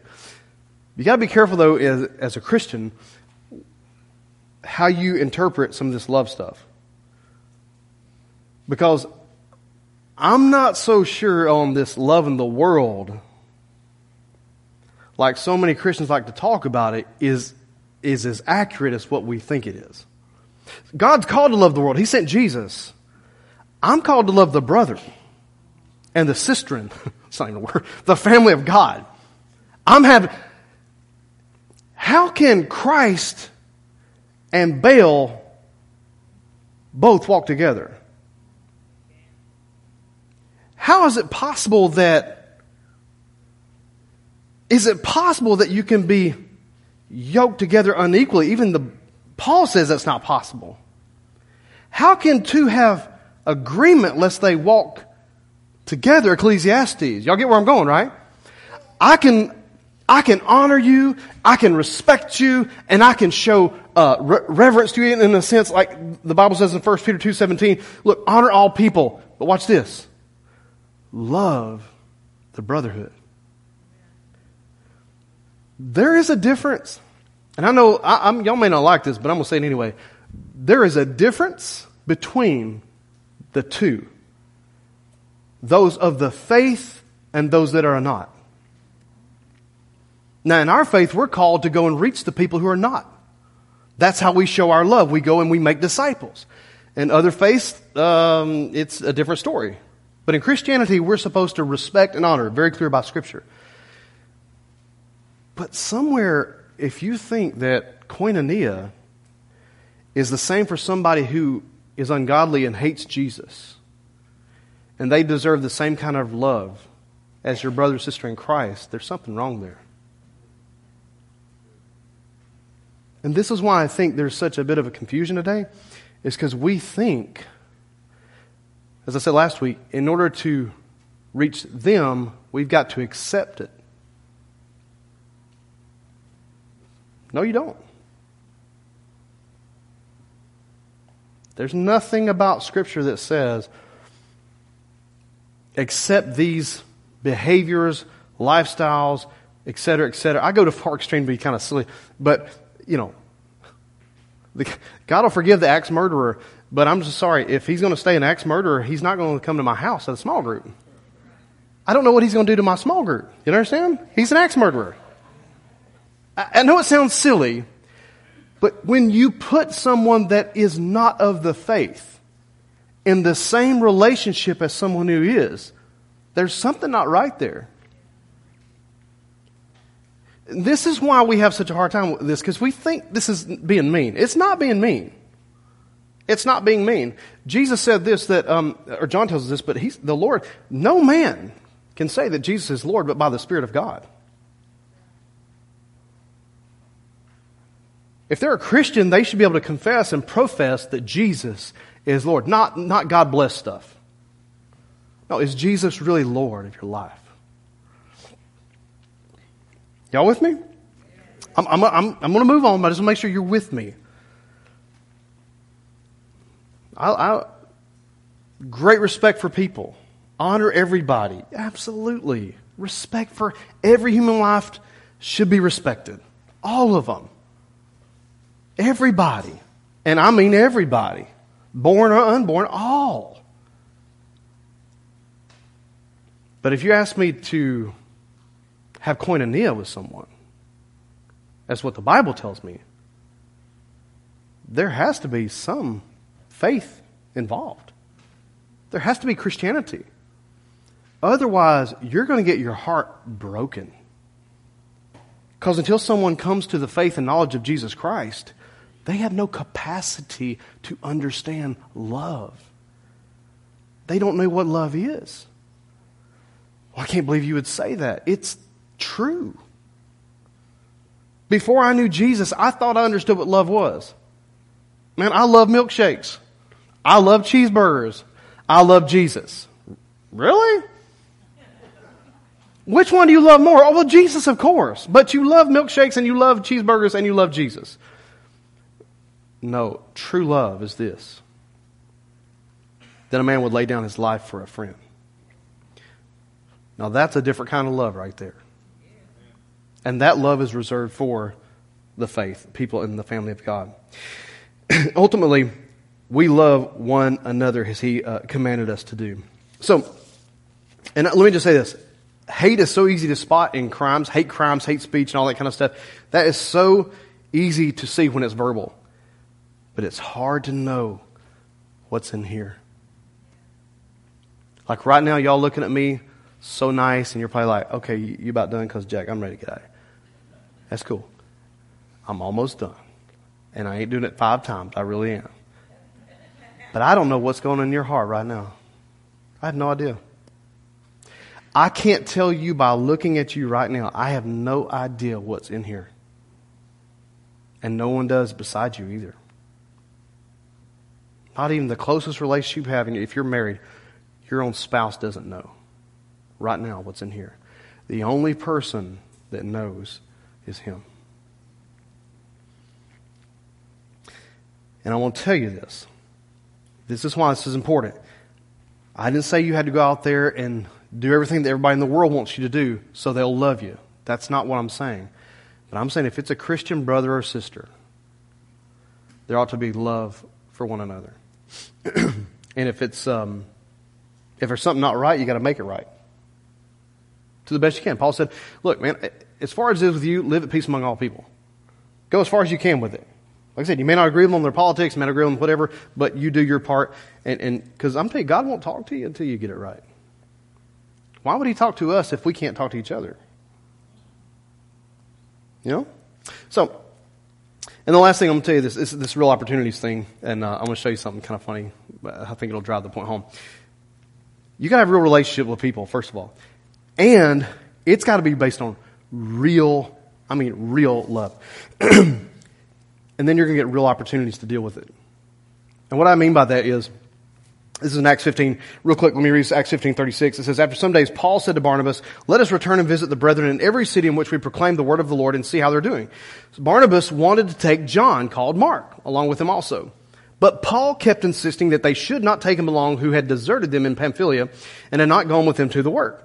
You got to be careful, though, as, as a Christian, how you interpret some of this love stuff. Because I'm not so sure on this loving the world, like so many Christians like to talk about it, is, is as accurate as what we think it is. God's called to love the world. He sent Jesus. I'm called to love the brother and the sister, it's not even a word, the family of God. I'm having, how can Christ and Baal both walk together? How is it possible that, is it possible that you can be yoked together unequally? Even the, Paul says that's not possible. How can two have agreement lest they walk together? Ecclesiastes. Y'all get where I'm going, right? I can, I can honor you, I can respect you, and I can show uh, re- reverence to you in a sense, like the Bible says in First Peter two seventeen, look, honor all people, but watch this. Love the brotherhood. There is a difference. And I know, I, I'm, y'all may not like this, but I'm going to say it anyway. There is a difference between the two. Those of the faith and those that are not. Now, in our faith, we're called to go and reach the people who are not. That's how we show our love. We go and we make disciples. In other faiths, um, it's a different story. But in Christianity, we're supposed to respect and honor. Very clear by Scripture. But somewhere, if you think that koinonia is the same for somebody who is ungodly and hates Jesus, and they deserve the same kind of love as your brother or sister in Christ, there's something wrong there. And this is why I think there's such a bit of a confusion today, is because we think, as I said last week, in order to reach them, we've got to accept it. No, you don't. There's nothing about Scripture that says, accept these behaviors, lifestyles, et cetera, et cetera. I go to far extreme to be kind of silly, but, you know, God will forgive the axe murderer. But I'm just sorry, if he's going to stay an axe murderer, he's not going to come to my house at a small group. I don't know what he's going to do to my small group. You understand? He's an axe murderer. I, I know it sounds silly, but when you put someone that is not of the faith in the same relationship as someone who is, there's something not right there. This is why we have such a hard time with this, because we think this is being mean. It's not being mean. It's not being mean. Jesus said this, that, um, or John tells us this, but he's the Lord. No man can say that Jesus is Lord but by the Spirit of God. If they're a Christian, they should be able to confess and profess that Jesus is Lord, not, not God bless stuff. No, is Jesus really Lord of your life? Y'all with me? I'm, I'm, I'm, I'm going to move on, but I just want to make sure you're with me. I, I, great respect for people. Honor everybody. Absolutely. Respect for every human life should be respected. All of them. Everybody. And I mean everybody. Born or unborn, all. But if you ask me to have koinonia with someone, that's what the Bible tells me, there has to be some faith involved. There has to be Christianity. Otherwise, you're going to get your heart broken. Because until someone comes to the faith and knowledge of Jesus Christ, they have no capacity to understand love. They don't know what love is. Well, I can't believe you would say that. It's true. Before I knew Jesus, I thought I understood what love was. Man, I love milkshakes. I love cheeseburgers. I love Jesus. Really? Which one do you love more? Oh, well, Jesus, of course. But you love milkshakes and you love cheeseburgers and you love Jesus. No, true love is this: that a man would lay down his life for a friend. Now, that's a different kind of love right there. And that love is reserved for the faith, people in the family of God. Ultimately, we love one another as he uh, commanded us to do. So, and let me just say this. Hate is so easy to spot in crimes. Hate crimes, hate speech, and all that kind of stuff. That is so easy to see when it's verbal. But it's hard to know what's in here. Like right now, y'all looking at me so nice, and you're probably like, okay, you about done? Because, Jack, I'm ready to get out of here. That's cool. I'm almost done. And I ain't doing it five times. I really am. But I don't know what's going on in your heart right now. I have no idea. I can't tell you by looking at you right now. I have no idea what's in here. And no one does beside you either. Not even the closest relationship you have. If you're married, your own spouse doesn't know right now what's in here. The only person that knows is him. And I want to tell you this. This is why this is important. I didn't say you had to go out there and do everything that everybody in the world wants you to do so they'll love you. That's not what I'm saying. But I'm saying if it's a Christian brother or sister, there ought to be love for one another. And if it's um, if there's something not right, you got to make it right to the best you can. Paul said, look, man, as far as it is with you, live at peace among all people. Go as far as you can with it. Like I said, you may not agree with them on their politics, you may not agree with them whatever, but you do your part. And because I'm telling you, God won't talk to you until you get it right. Why would he talk to us if we can't talk to each other? You know? So, and the last thing I'm going to tell you, this is this real opportunities thing. And uh, I'm going to show you something kind of funny. But I think it'll drive the point home. You got to have a real relationship with people, first of all. And it's got to be based on real, I mean, real love. And then you're going to get real opportunities to deal with it. And what I mean by that is, this is in Acts fifteen. Real quick, let me read Acts fifteen thirty-six. It says, after some days, Paul said to Barnabas, let us return and visit the brethren in every city in which we proclaim the word of the Lord and see how they're doing. So Barnabas wanted to take John, called Mark, along with him also. But Paul kept insisting that they should not take him along, who had deserted them in Pamphylia and had not gone with him to the work.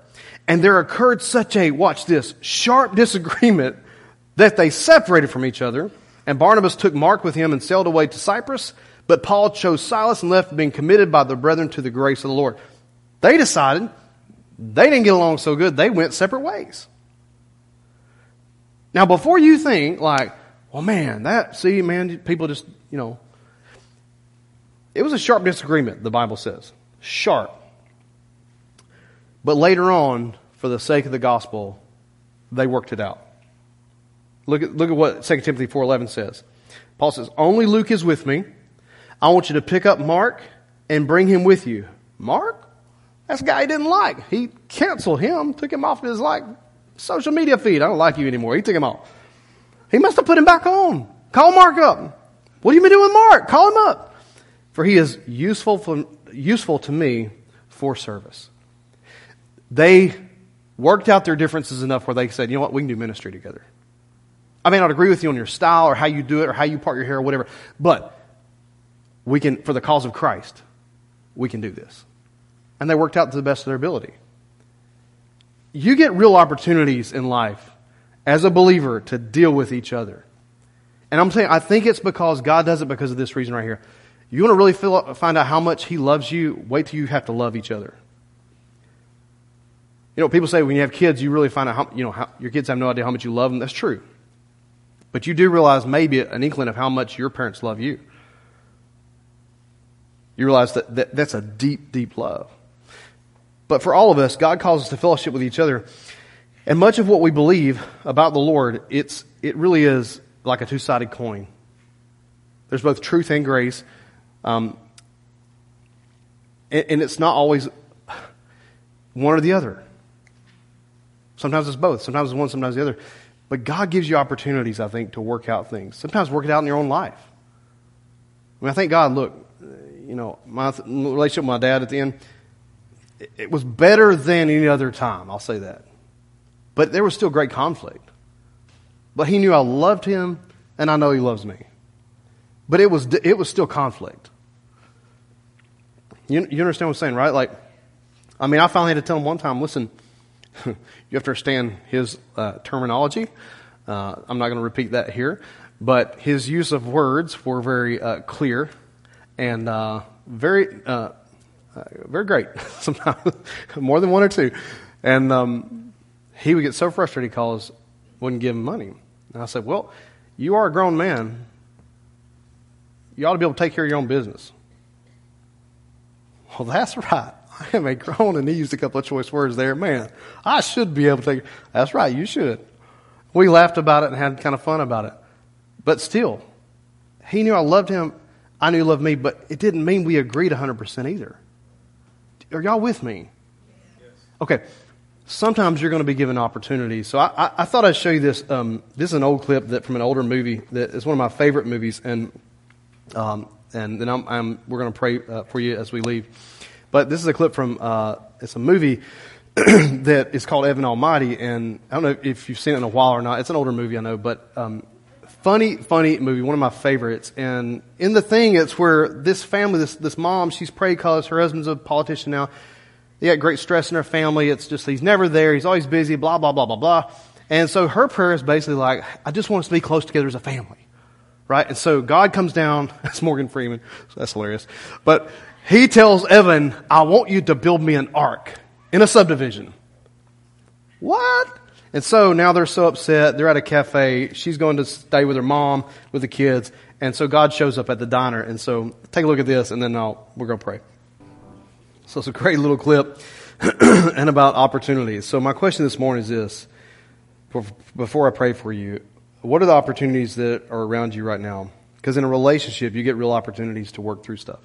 And there occurred such a, watch this, sharp disagreement that they separated from each other. And Barnabas took Mark with him and sailed away to Cyprus. But Paul chose Silas and left, being committed by the brethren to the grace of the Lord. They decided they didn't get along so good, they went separate ways. Now, before you think like, well, man, that, see, man, people just, you know, it was a sharp disagreement, the Bible says. Sharp. But later on, for the sake of the gospel, they worked it out. Look at, look at what Second Timothy four eleven says. Paul says, only Luke is with me. I want you to pick up Mark and bring him with you. Mark? That's a guy he didn't like. He canceled him, took him off his like social media feed. I don't like you anymore. He took him off. He must have put him back on. Call Mark up. What have you been doing, Mark? Call him up. For he is useful, for, useful to me for service. They worked out their differences enough where they said, you know what, we can do ministry together. I may not agree with you on your style or how you do it or how you part your hair or whatever, but we can, for the cause of Christ, we can do this. And they worked out to the best of their ability. You get real opportunities in life as a believer to deal with each other. And I'm saying, I think it's because God does it because of this reason right here. You want to really feel, find out how much He loves you, wait till you have to love each other. You know, people say when you have kids, you really find out, how, you know, how, your kids have no idea how much you love them. That's true. But you do realize maybe an inkling of how much your parents love you. You realize that, that that's a deep, deep love. But for all of us, God calls us to fellowship with each other. And much of what we believe about the Lord, it's it really is like a two-sided coin. There's both truth and grace. Um, and, and it's not always one or the other. Sometimes it's both. Sometimes it's one, sometimes the other. But God gives you opportunities, I think, to work out things. Sometimes work it out in your own life. I mean, I thank God, look, you know, my th- relationship with my dad at the end, it, it was better than any other time. I'll say that. But there was still great conflict. But he knew I loved him, and I know he loves me. But it was it was still conflict. You, you understand what I'm saying, right? Like, I mean, I finally had to tell him one time, listen, you have to understand his uh, terminology. Uh, I'm not going to repeat that here. But his use of words were very uh, clear and uh, very uh, uh, very great sometimes, more than one or two. And um, he would get so frustrated because wouldn't give him money. And I said, well, you are a grown man. You ought to be able to take care of your own business. Well, that's right. I am a grown, and he used a couple of choice words there. Man, I should be able to take, that's right, you should. We laughed about it and had kind of fun about it. But still, he knew I loved him. I knew he loved me, but it didn't mean we agreed one hundred percent either. Are y'all with me? Yes. Okay. Sometimes you're going to be given opportunities. So I, I, I thought I'd show you this. Um, this is an old clip that from an older movie that is one of my favorite movies. And um, and then I'm, I'm, we're going to pray uh, for you as we leave. But this is a clip from, uh, it's a movie that is called Evan Almighty. And I don't know if you've seen it in a while or not. It's an older movie, I know, but um, funny, funny movie, one of my favorites. And in the thing, it's where this family, this this mom, she's prayed because her husband's a politician now. They got great stress in her family. It's just he's never there. He's always busy, blah, blah, blah, blah, blah. And so her prayer is basically like, I just want us to be close together as a family, right? And so God comes down. That's Morgan Freeman. So that's hilarious. But he tells Evan, I want you to build me an ark in a subdivision. What? And so now they're so upset. They're at a cafe. She's going to stay with her mom, with the kids. And so God shows up at the diner. And so take a look at this, and then I'll, we're going to pray. So it's a great little clip and about opportunities. So my question this morning is this, before I pray for you, what are the opportunities that are around you right now? Because in a relationship, you get real opportunities to work through stuff.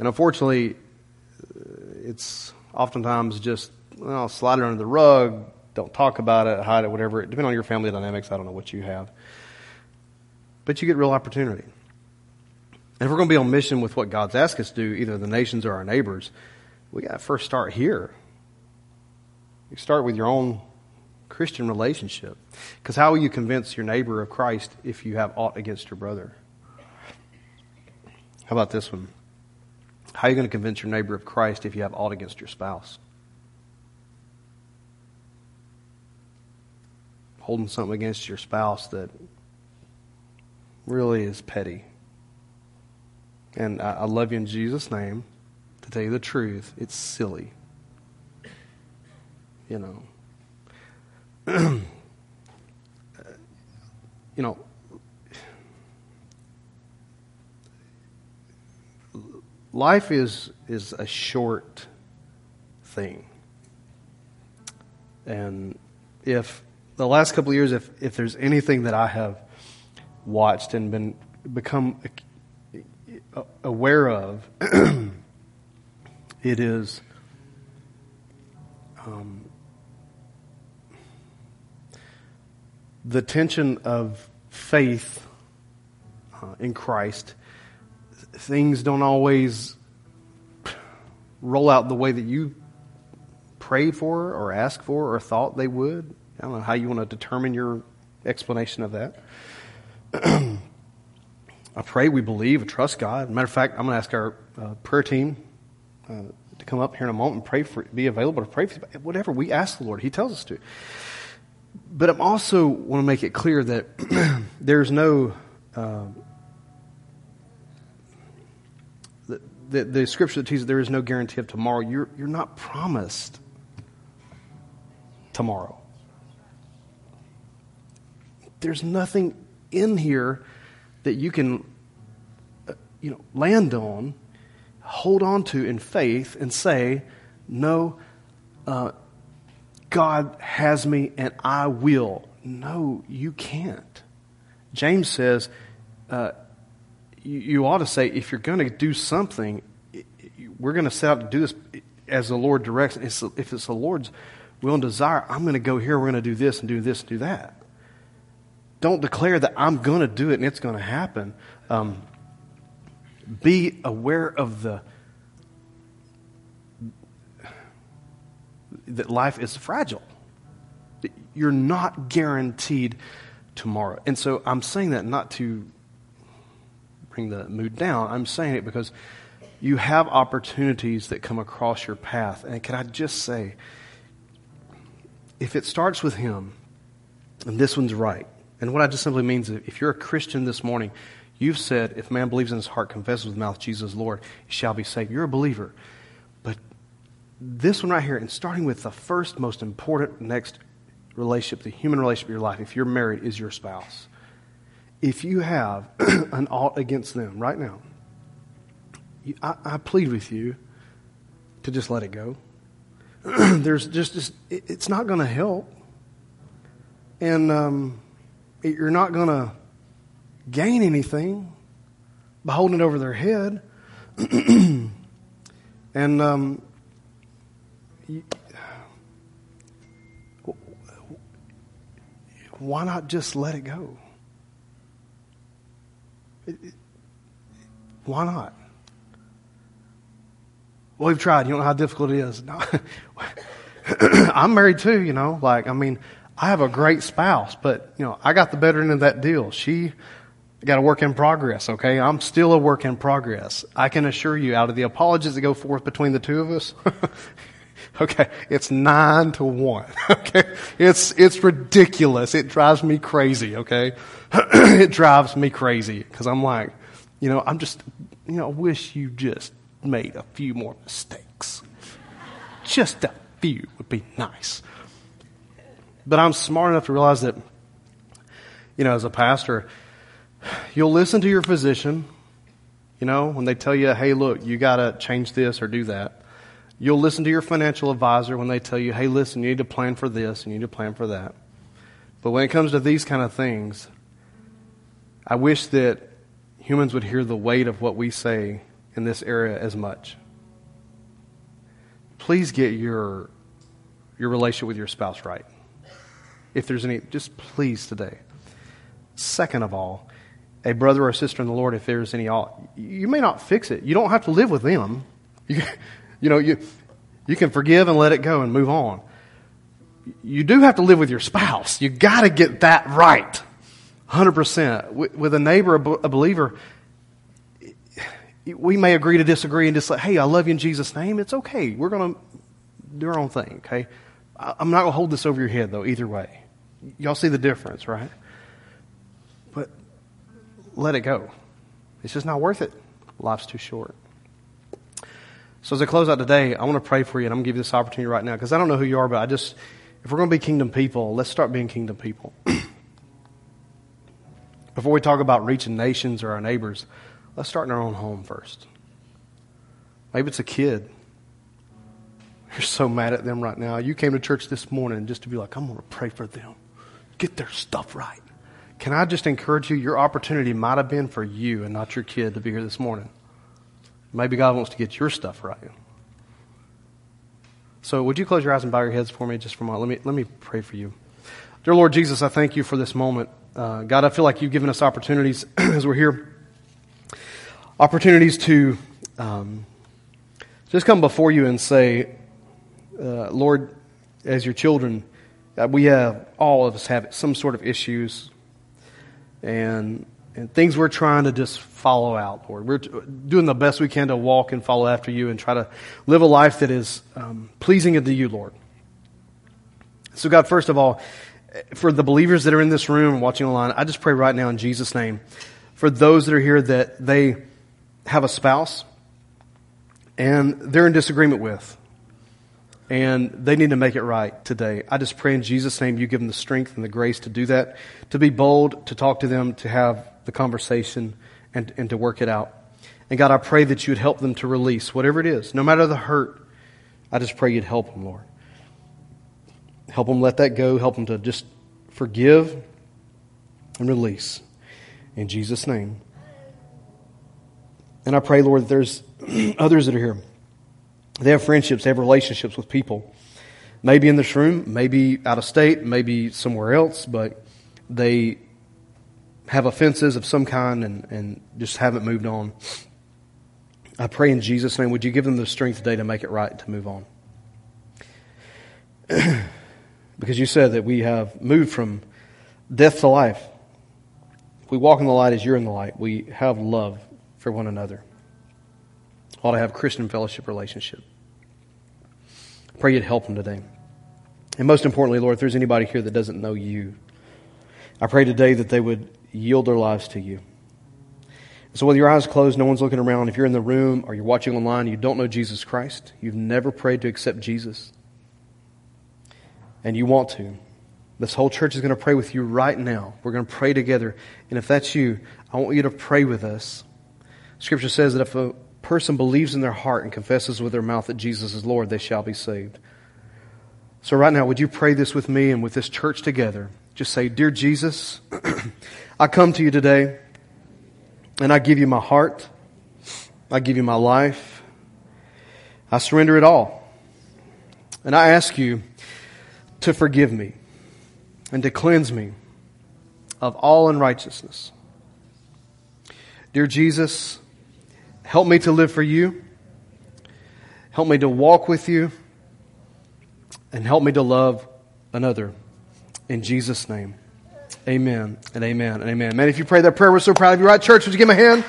And unfortunately, it's oftentimes just, well, slide it under the rug, don't talk about it, hide it, whatever. Depending on your family dynamics, I don't know what you have. But you get real opportunity. And if we're going to be on mission with what God's asked us to do, either the nations or our neighbors, we got to first start here. You start with your own Christian relationship. Because how will you convince your neighbor of Christ if you have aught against your brother? How about this one? How are you going to convince your neighbor of Christ if you have aught against your spouse? Holding something against your spouse that really is petty. And I love you in Jesus' name. To tell you the truth, it's silly. You know. You know. Life is, is a short thing. And if the last couple of years, if if there's anything that I have watched and been become aware of, it is um, the tension of faith uh, in Christ. Things don't always roll out the way that you prayed for or asked for or thought they would. I don't know how you want to determine your explanation of that. I pray, we believe, I trust God. Matter of fact, I'm going to ask our uh, prayer team uh, to come up here in a moment and pray for, be available to pray for you. Whatever we ask the Lord, He tells us to. But I also want to make it clear that there's no... Uh, The, the scripture that teaches there is no guarantee of tomorrow. You're you're not promised tomorrow. There's nothing in here that you can, uh, you know, land on, hold on to in faith, and say, "No, uh, God has me, and I will." No, you can't. James says. Uh, You ought to say, if you're going to do something, we're going to set out to do this as the Lord directs. If it's the Lord's will and desire, I'm going to go here, we're going to do this and do this and do that. Don't declare that I'm going to do it and it's going to happen. Um, be aware of the that life is fragile. You're not guaranteed tomorrow. And so I'm saying that not to... bring the mood down. I'm saying it because you have opportunities that come across your path. And can I just say, if it starts with Him, and this one's right, and what I just simply means is if you're a Christian this morning, you've said, if man believes in his heart, confesses with his mouth, Jesus Lord, he shall be saved. You're a believer. But this one right here, and starting with the first most important next relationship, the human relationship of your life, if you're married, is your spouse. If you have an ought against them right now, you, I, I plead with you to just let it go. There's just, just it, it's not going to help. And um, it, you're not going to gain anything by holding it over their head. and um, you, why not just let it go? Why not? Well, we've tried. You don't know how difficult it is. No. I'm married too, you know. Like, I mean, I have a great spouse, but, you know, I got the better end of that deal. She got a work in progress, okay? I'm still a work in progress. I can assure you, out of the apologies that go forth between the two of us, okay, it's nine to one, okay? It's, it's ridiculous. It drives me crazy, okay? It drives me crazy because I'm like, you know, I'm just, you know, I wish you just made a few more mistakes. Just a few would be nice. But I'm smart enough to realize that, you know, as a pastor, you'll listen to your physician, you know, when they tell you, hey, look, you got to change this or do that. You'll listen to your financial advisor when they tell you, hey, listen, you need to plan for this and you need to plan for that. But when it comes to these kind of things, I wish that humans would hear the weight of what we say in this area as much. Please get your your relationship with your spouse right. If there's any, just please today. Second of all, a brother or sister in the Lord, if there's any, you may not fix it. You don't have to live with them. You, you know, you you can forgive and let it go and move on. You do have to live with your spouse. You got to get that right. one hundred percent. With a neighbor, a believer, we may agree to disagree and just say, hey, I love you in Jesus' name. It's okay. We're going to do our own thing, okay? I'm not going to hold this over your head, though, either way. Y'all see the difference, right? But let it go. It's just not worth it. Life's too short. So as I close out today, I want to pray for you, and I'm going to give you this opportunity right now because I don't know who you are, but I just, if we're going to be kingdom people, let's start being kingdom people. Before we talk about reaching nations or our neighbors, let's start in our own home first. Maybe it's a kid. You're so mad at them right now. You came to church this morning just to be like, I'm going to pray for them. get their stuff right. Can I just encourage you, your opportunity might have been for you and not your kid to be here this morning. Maybe God wants to get your stuff right. So would you close your eyes and bow your heads for me just for a moment? Let me, let me pray for you. Dear Lord Jesus, I thank you for this moment. Uh, God, I feel like you've given us opportunities as we're here. Opportunities to um, just come before you and say, uh, Lord, as your children, God, we have, all of us have some sort of issues and and things we're trying to just follow out, Lord. We're t- doing the best we can to walk and follow after you and try to live a life that is um, pleasing unto you, Lord. So God, first of all, for the believers that are in this room and watching online, I just pray right now in Jesus' name for those that are here that they have a spouse and they're in disagreement with and they need to make it right today. I just pray in Jesus' name you give them the strength and the grace to do that, to be bold, to talk to them, to have the conversation and, and to work it out. And God, I pray that you would help them to release whatever it is, no matter the hurt. I just pray you'd help them, Lord. Help them let that go. Help them to just forgive and release in Jesus' name. And I pray, Lord, that there's others that are here. They have friendships. They have relationships with people. Maybe in this room, maybe out of state, maybe somewhere else, but they have offenses of some kind and, and just haven't moved on. I pray in Jesus' name, would you give them the strength today to make it right, to move on? Because you said that we have moved from death to life. If we walk in the light as you're in the light, we have love for one another. We ought to have Christian fellowship relationship. I pray you'd help them today. And most importantly, Lord, if there's anybody here that doesn't know you, I pray today that they would yield their lives to you. So with your eyes closed, no one's looking around. If you're in the room or you're watching online, you don't know Jesus Christ, you've never prayed to accept Jesus, and you want to, this whole church is going to pray with you right now. We're going to pray together. And if that's you, I want you to pray with us. Scripture says that if a person believes in their heart and confesses with their mouth that Jesus is Lord, they shall be saved. So right now, would you pray this with me and with this church together? Just say, Dear Jesus, I come to you today, and I give you my heart. I give you my life. I surrender it all. And I ask you to forgive me and to cleanse me of all unrighteousness. Dear Jesus, help me to live for you. Help me to walk with you. And help me to love another. In Jesus' name, amen and amen and amen. Man, if you pray that prayer, we're so proud of you. Right, church, would you give me a hand?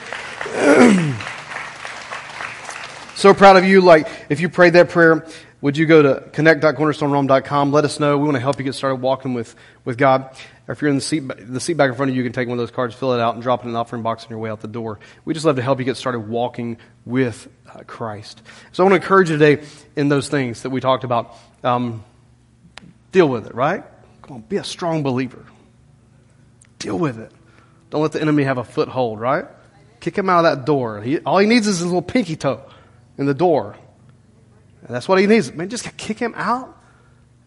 So proud of you. Like, if you prayed that prayer, would you go to connect dot cornerstone rome dot com? Let us know. We want to help you get started walking with, with God. Or if you're in the seat, the seat back in front of you, you can take one of those cards, fill it out, and drop it in the offering box on your way out the door. We just love to help you get started walking with uh, Christ. So I want to encourage you today in those things that we talked about. Um, deal with it, right? Come on, be a strong believer. Deal with it. Don't let the enemy have a foothold, right? Kick him out of that door. He, all he needs is his little pinky toe in the door. And that's what he needs. Man, just kick him out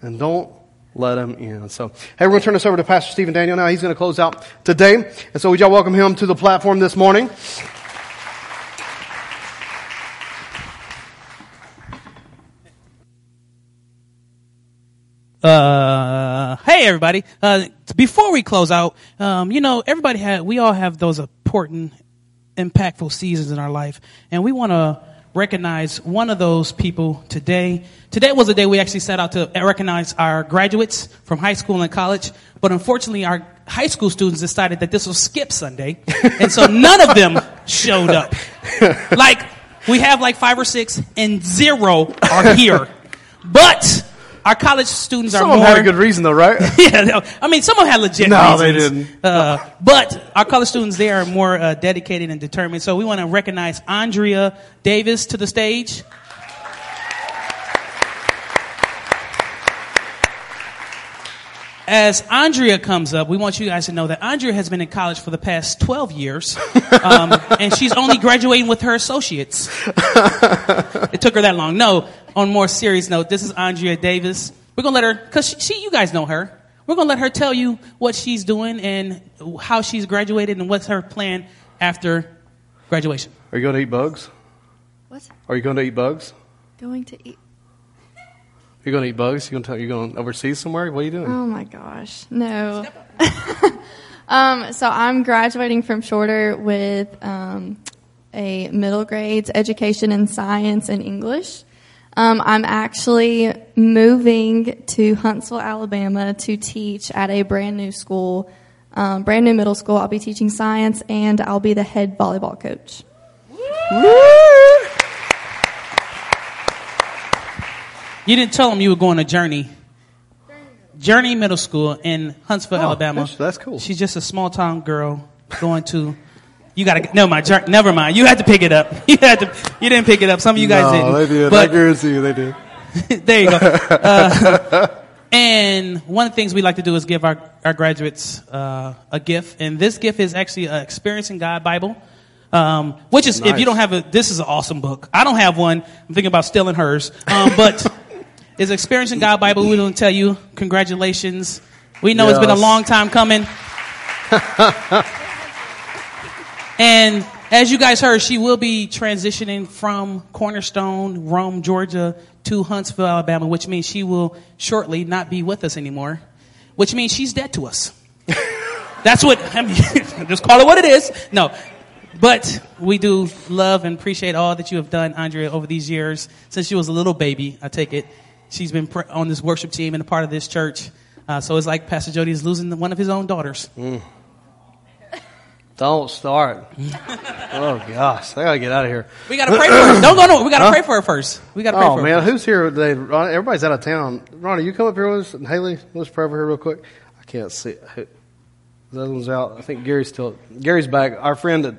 and don't let him in. So, hey, we're going to turn this over to Pastor Stephen Daniel now. He's going to close out today. And so would y'all welcome him to the platform this morning? Uh, hey, everybody. Uh, before we close out, um, you know, everybody had, we all have those important, impactful seasons in our life. And we want to recognize one of those people today. Today was the day we actually set out to recognize our graduates from high school and college. But unfortunately, our high school students decided that this was Skip Sunday. And so none of them showed up. Like, we have like five or six and zero are here. But our college students some are more... Some of them had a good reason though, right? Yeah, no, I mean, some of them had legit no, reasons. No, they didn't. Uh, but our college students, they are more uh, dedicated and determined. So we want to recognize Andrea Davis to the stage. As Andrea comes up, we want you guys to know that Andrea has been in college for the past twelve years. Um, and she's only graduating with her associates. It took her that long. No. On a more serious note, this is Andrea Davis. We're going to let her, because she, she, you guys know her. We're going to let her tell you what she's doing and how she's graduated and what's her plan after graduation. Are you going to eat bugs? What? Are you going to eat bugs? Going to eat. You're going to eat bugs? You're going to, you're going overseas somewhere? What are you doing? Oh, my gosh. No. um, so I'm graduating from Shorter with um, a middle grades education in science and English. Um, I'm actually moving to Huntsville, Alabama to teach at a brand new school, um, brand new middle school. I'll be teaching science, and I'll be the head volleyball coach. Woo! You didn't tell them you were going to Journey, Journey Middle School in Huntsville, oh, Alabama. That's, that's cool. She's just a small-town girl going to... You gotta no my never mind. You had to pick it up. You had to. You didn't pick it up. Some of you guys no, didn't. They did. But, I guarantee you, they did. There you go. Uh, and one of the things we like to do is give our our graduates uh, a gift, and this gift is actually an Experiencing God Bible, um, which is nice. If you don't have a, this is an awesome book. I don't have one. I'm thinking about stealing hers. Um, but it's Experiencing God Bible. We don't tell you. Congratulations. We know yes. It's been a long time coming. And as you guys heard, she will be transitioning from Cornerstone, Rome, Georgia, to Huntsville, Alabama, which means she will shortly not be with us anymore, which means she's dead to us. That's what, I mean, just call it what it is. No, but we do love and appreciate all that you have done, Andrea, over these years. Since she was a little baby, I take it, she's been pr- on this worship team and a part of this church. Uh, so it's like Pastor Jody is losing one of his own daughters. Mm. Don't start. Oh, gosh. I got to get out of here. We got to pray for her. Don't go nowhere. We got to huh? pray for her first. We got to pray oh, for her. Oh, man. First. Who's here today? Everybody's out of town. Ronnie, you come up here with us. And Haley, let's pray for her real quick. I can't see it. The other one's out. I think Gary's still. Gary's back. Our friend, that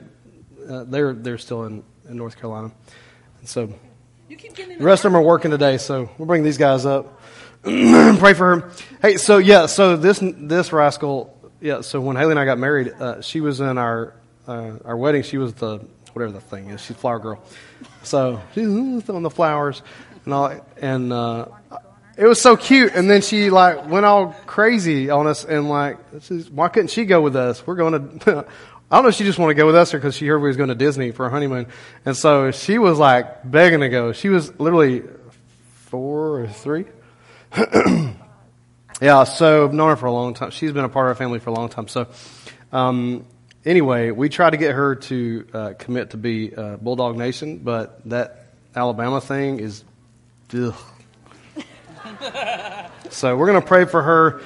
uh, they're they're still in, in North Carolina. And so you keep getting in the rest the of them are working today, so we'll bring these guys up. Pray for her. Hey, so, yeah, so this this rascal. Yeah, so when Haley and I got married, uh, she was in our uh, our wedding. She was the, whatever the thing is, she's flower girl. So she's on the flowers and all. And uh, it was so cute. And then she, like, went all crazy on us and, like, why couldn't she go with us? We're going to, I don't know if she just wanted to go with us or because she heard we was going to Disney for our honeymoon. And so she was, like, begging to go. She was literally four or three. Yeah, so I've known her for a long time. She's been a part of our family for a long time. So um, anyway, we tried to get her to uh, commit to be uh, Bulldog Nation, but that Alabama thing is, ugh. So we're going to pray for her.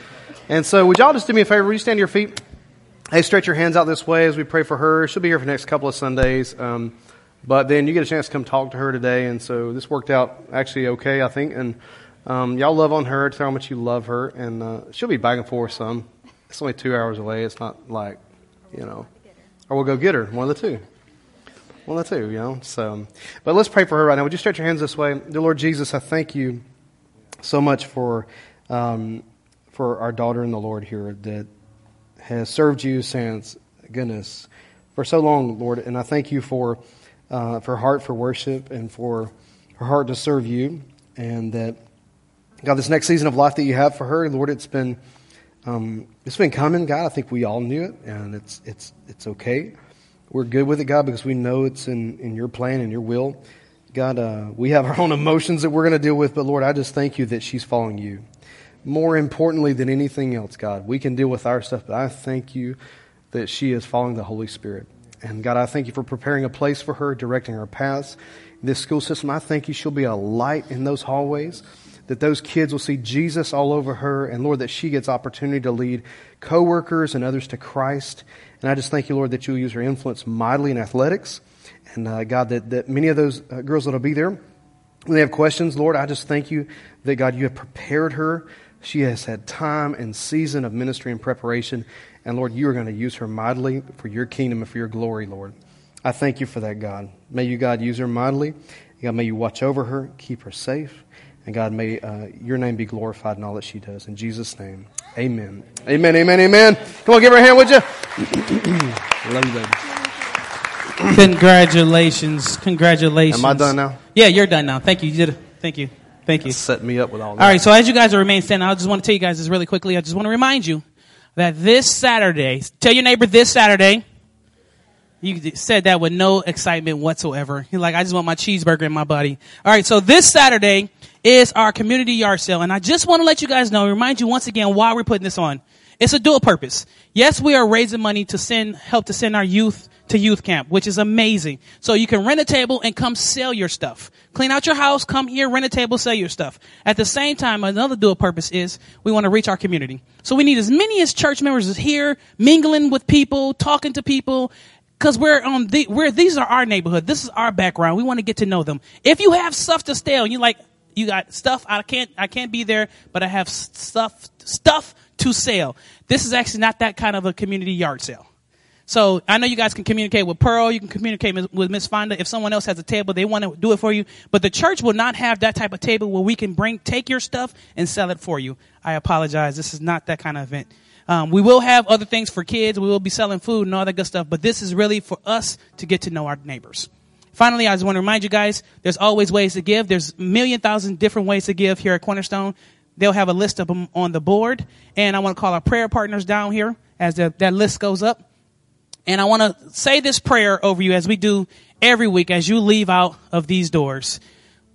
And so would y'all just do me a favor? Would you stand to your feet? Hey, stretch your hands out this way as we pray for her. She'll be here for the next couple of Sundays. Um, but then you get a chance to come talk to her today. And so this worked out actually okay, I think. And Um, y'all love on her. Tell her how much you love her. And uh, she'll be back and forth some. It's only two hours away. It's not like, you know. Or we'll go get her. One of the two. One of the two, you know. So, but let's pray for her right now. Would you stretch your hands this way? Dear Lord Jesus, I thank you so much for um, for our daughter in the Lord here that has served you since, goodness, for so long, Lord. And I thank you for, uh, for her heart for worship and for her heart to serve you and that, God, this next season of life that you have for her, Lord, it's been um, it's been coming, God. I think we all knew it, and it's it's it's okay. We're good with it, God, because we know it's in, in your plan and your will. God, uh, we have our own emotions that we're going to deal with, but, Lord, I just thank you that she's following you. More importantly than anything else, God, we can deal with our stuff, but I thank you that she is following the Holy Spirit. And, God, I thank you for preparing a place for her, directing her paths. This school system, I thank you she'll be a light in those hallways, that those kids will see Jesus all over her, and, Lord, that she gets opportunity to lead coworkers and others to Christ. And I just thank you, Lord, that you'll use her influence mightily in athletics. And, uh, God, that, that many of those uh, girls that will be there, when they have questions, Lord, I just thank you that, God, you have prepared her. She has had time and season of ministry and preparation. And, Lord, you are going to use her mightily for your kingdom and for your glory, Lord. I thank you for that, God. May you, God, use her mightily. God, may you watch over her, keep her safe. And God, may uh, your name be glorified in all that she does. In Jesus' name, amen. Amen, amen, amen. Come on, give her a hand, would you? Love you, baby. Congratulations. Congratulations. Am I done now? Yeah, you're done now. Thank you. You did. Thank you. Thank you. Set me up with all that. All right, so as you guys are remaining standing, I just want to tell you guys this really quickly. I just want to remind you that this Saturday, tell your neighbor this Saturday, you said that with no excitement whatsoever. You're like, I just want my cheeseburger in my body. All right, so this Saturday is our community yard sale, and I just want to let you guys know, remind you once again why we're putting this on. It's a dual purpose. Yes, we are raising money to send, help to send our youth to youth camp, which is amazing. So you can rent a table and come sell your stuff. Clean out your house, come here, rent a table, sell your stuff. At the same time, another dual purpose is we want to reach our community. So we need as many as church members as here, mingling with people, talking to people, because we're on the, we're, these are our neighborhood. This is our background. We want to get to know them. If you have stuff to sell, you're like, you got stuff, I can't, I can't be there, but I have stuff, stuff to sell. This is actually not that kind of a community yard sale. So I know you guys can communicate with Pearl. You can communicate with Miss Fonda. If someone else has a table, they want to do it for you. But the church will not have that type of table where we can bring, take your stuff and sell it for you. I apologize. This is not that kind of event. Um, we will have other things for kids. We will be selling food and all that good stuff. But this is really for us to get to know our neighbors. Finally, I just want to remind you guys, there's always ways to give. There's a million thousand different ways to give here at Cornerstone. They'll have a list of them on the board. And I want to call our prayer partners down here as the, that list goes up. And I want to say this prayer over you as we do every week as you leave out of these doors.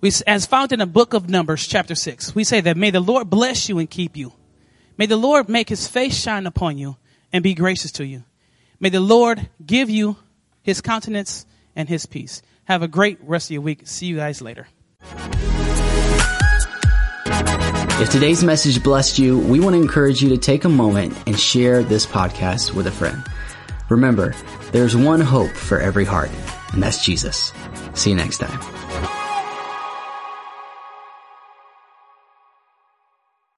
We, as found in the book of Numbers, chapter six, we say that may the Lord bless you and keep you. May the Lord make his face shine upon you and be gracious to you. May the Lord give you his countenance and his peace. Have a great rest of your week. See you guys later. If today's message blessed you, we want to encourage you to take a moment and share this podcast with a friend. Remember, there's one hope for every heart, and that's Jesus. See you next time.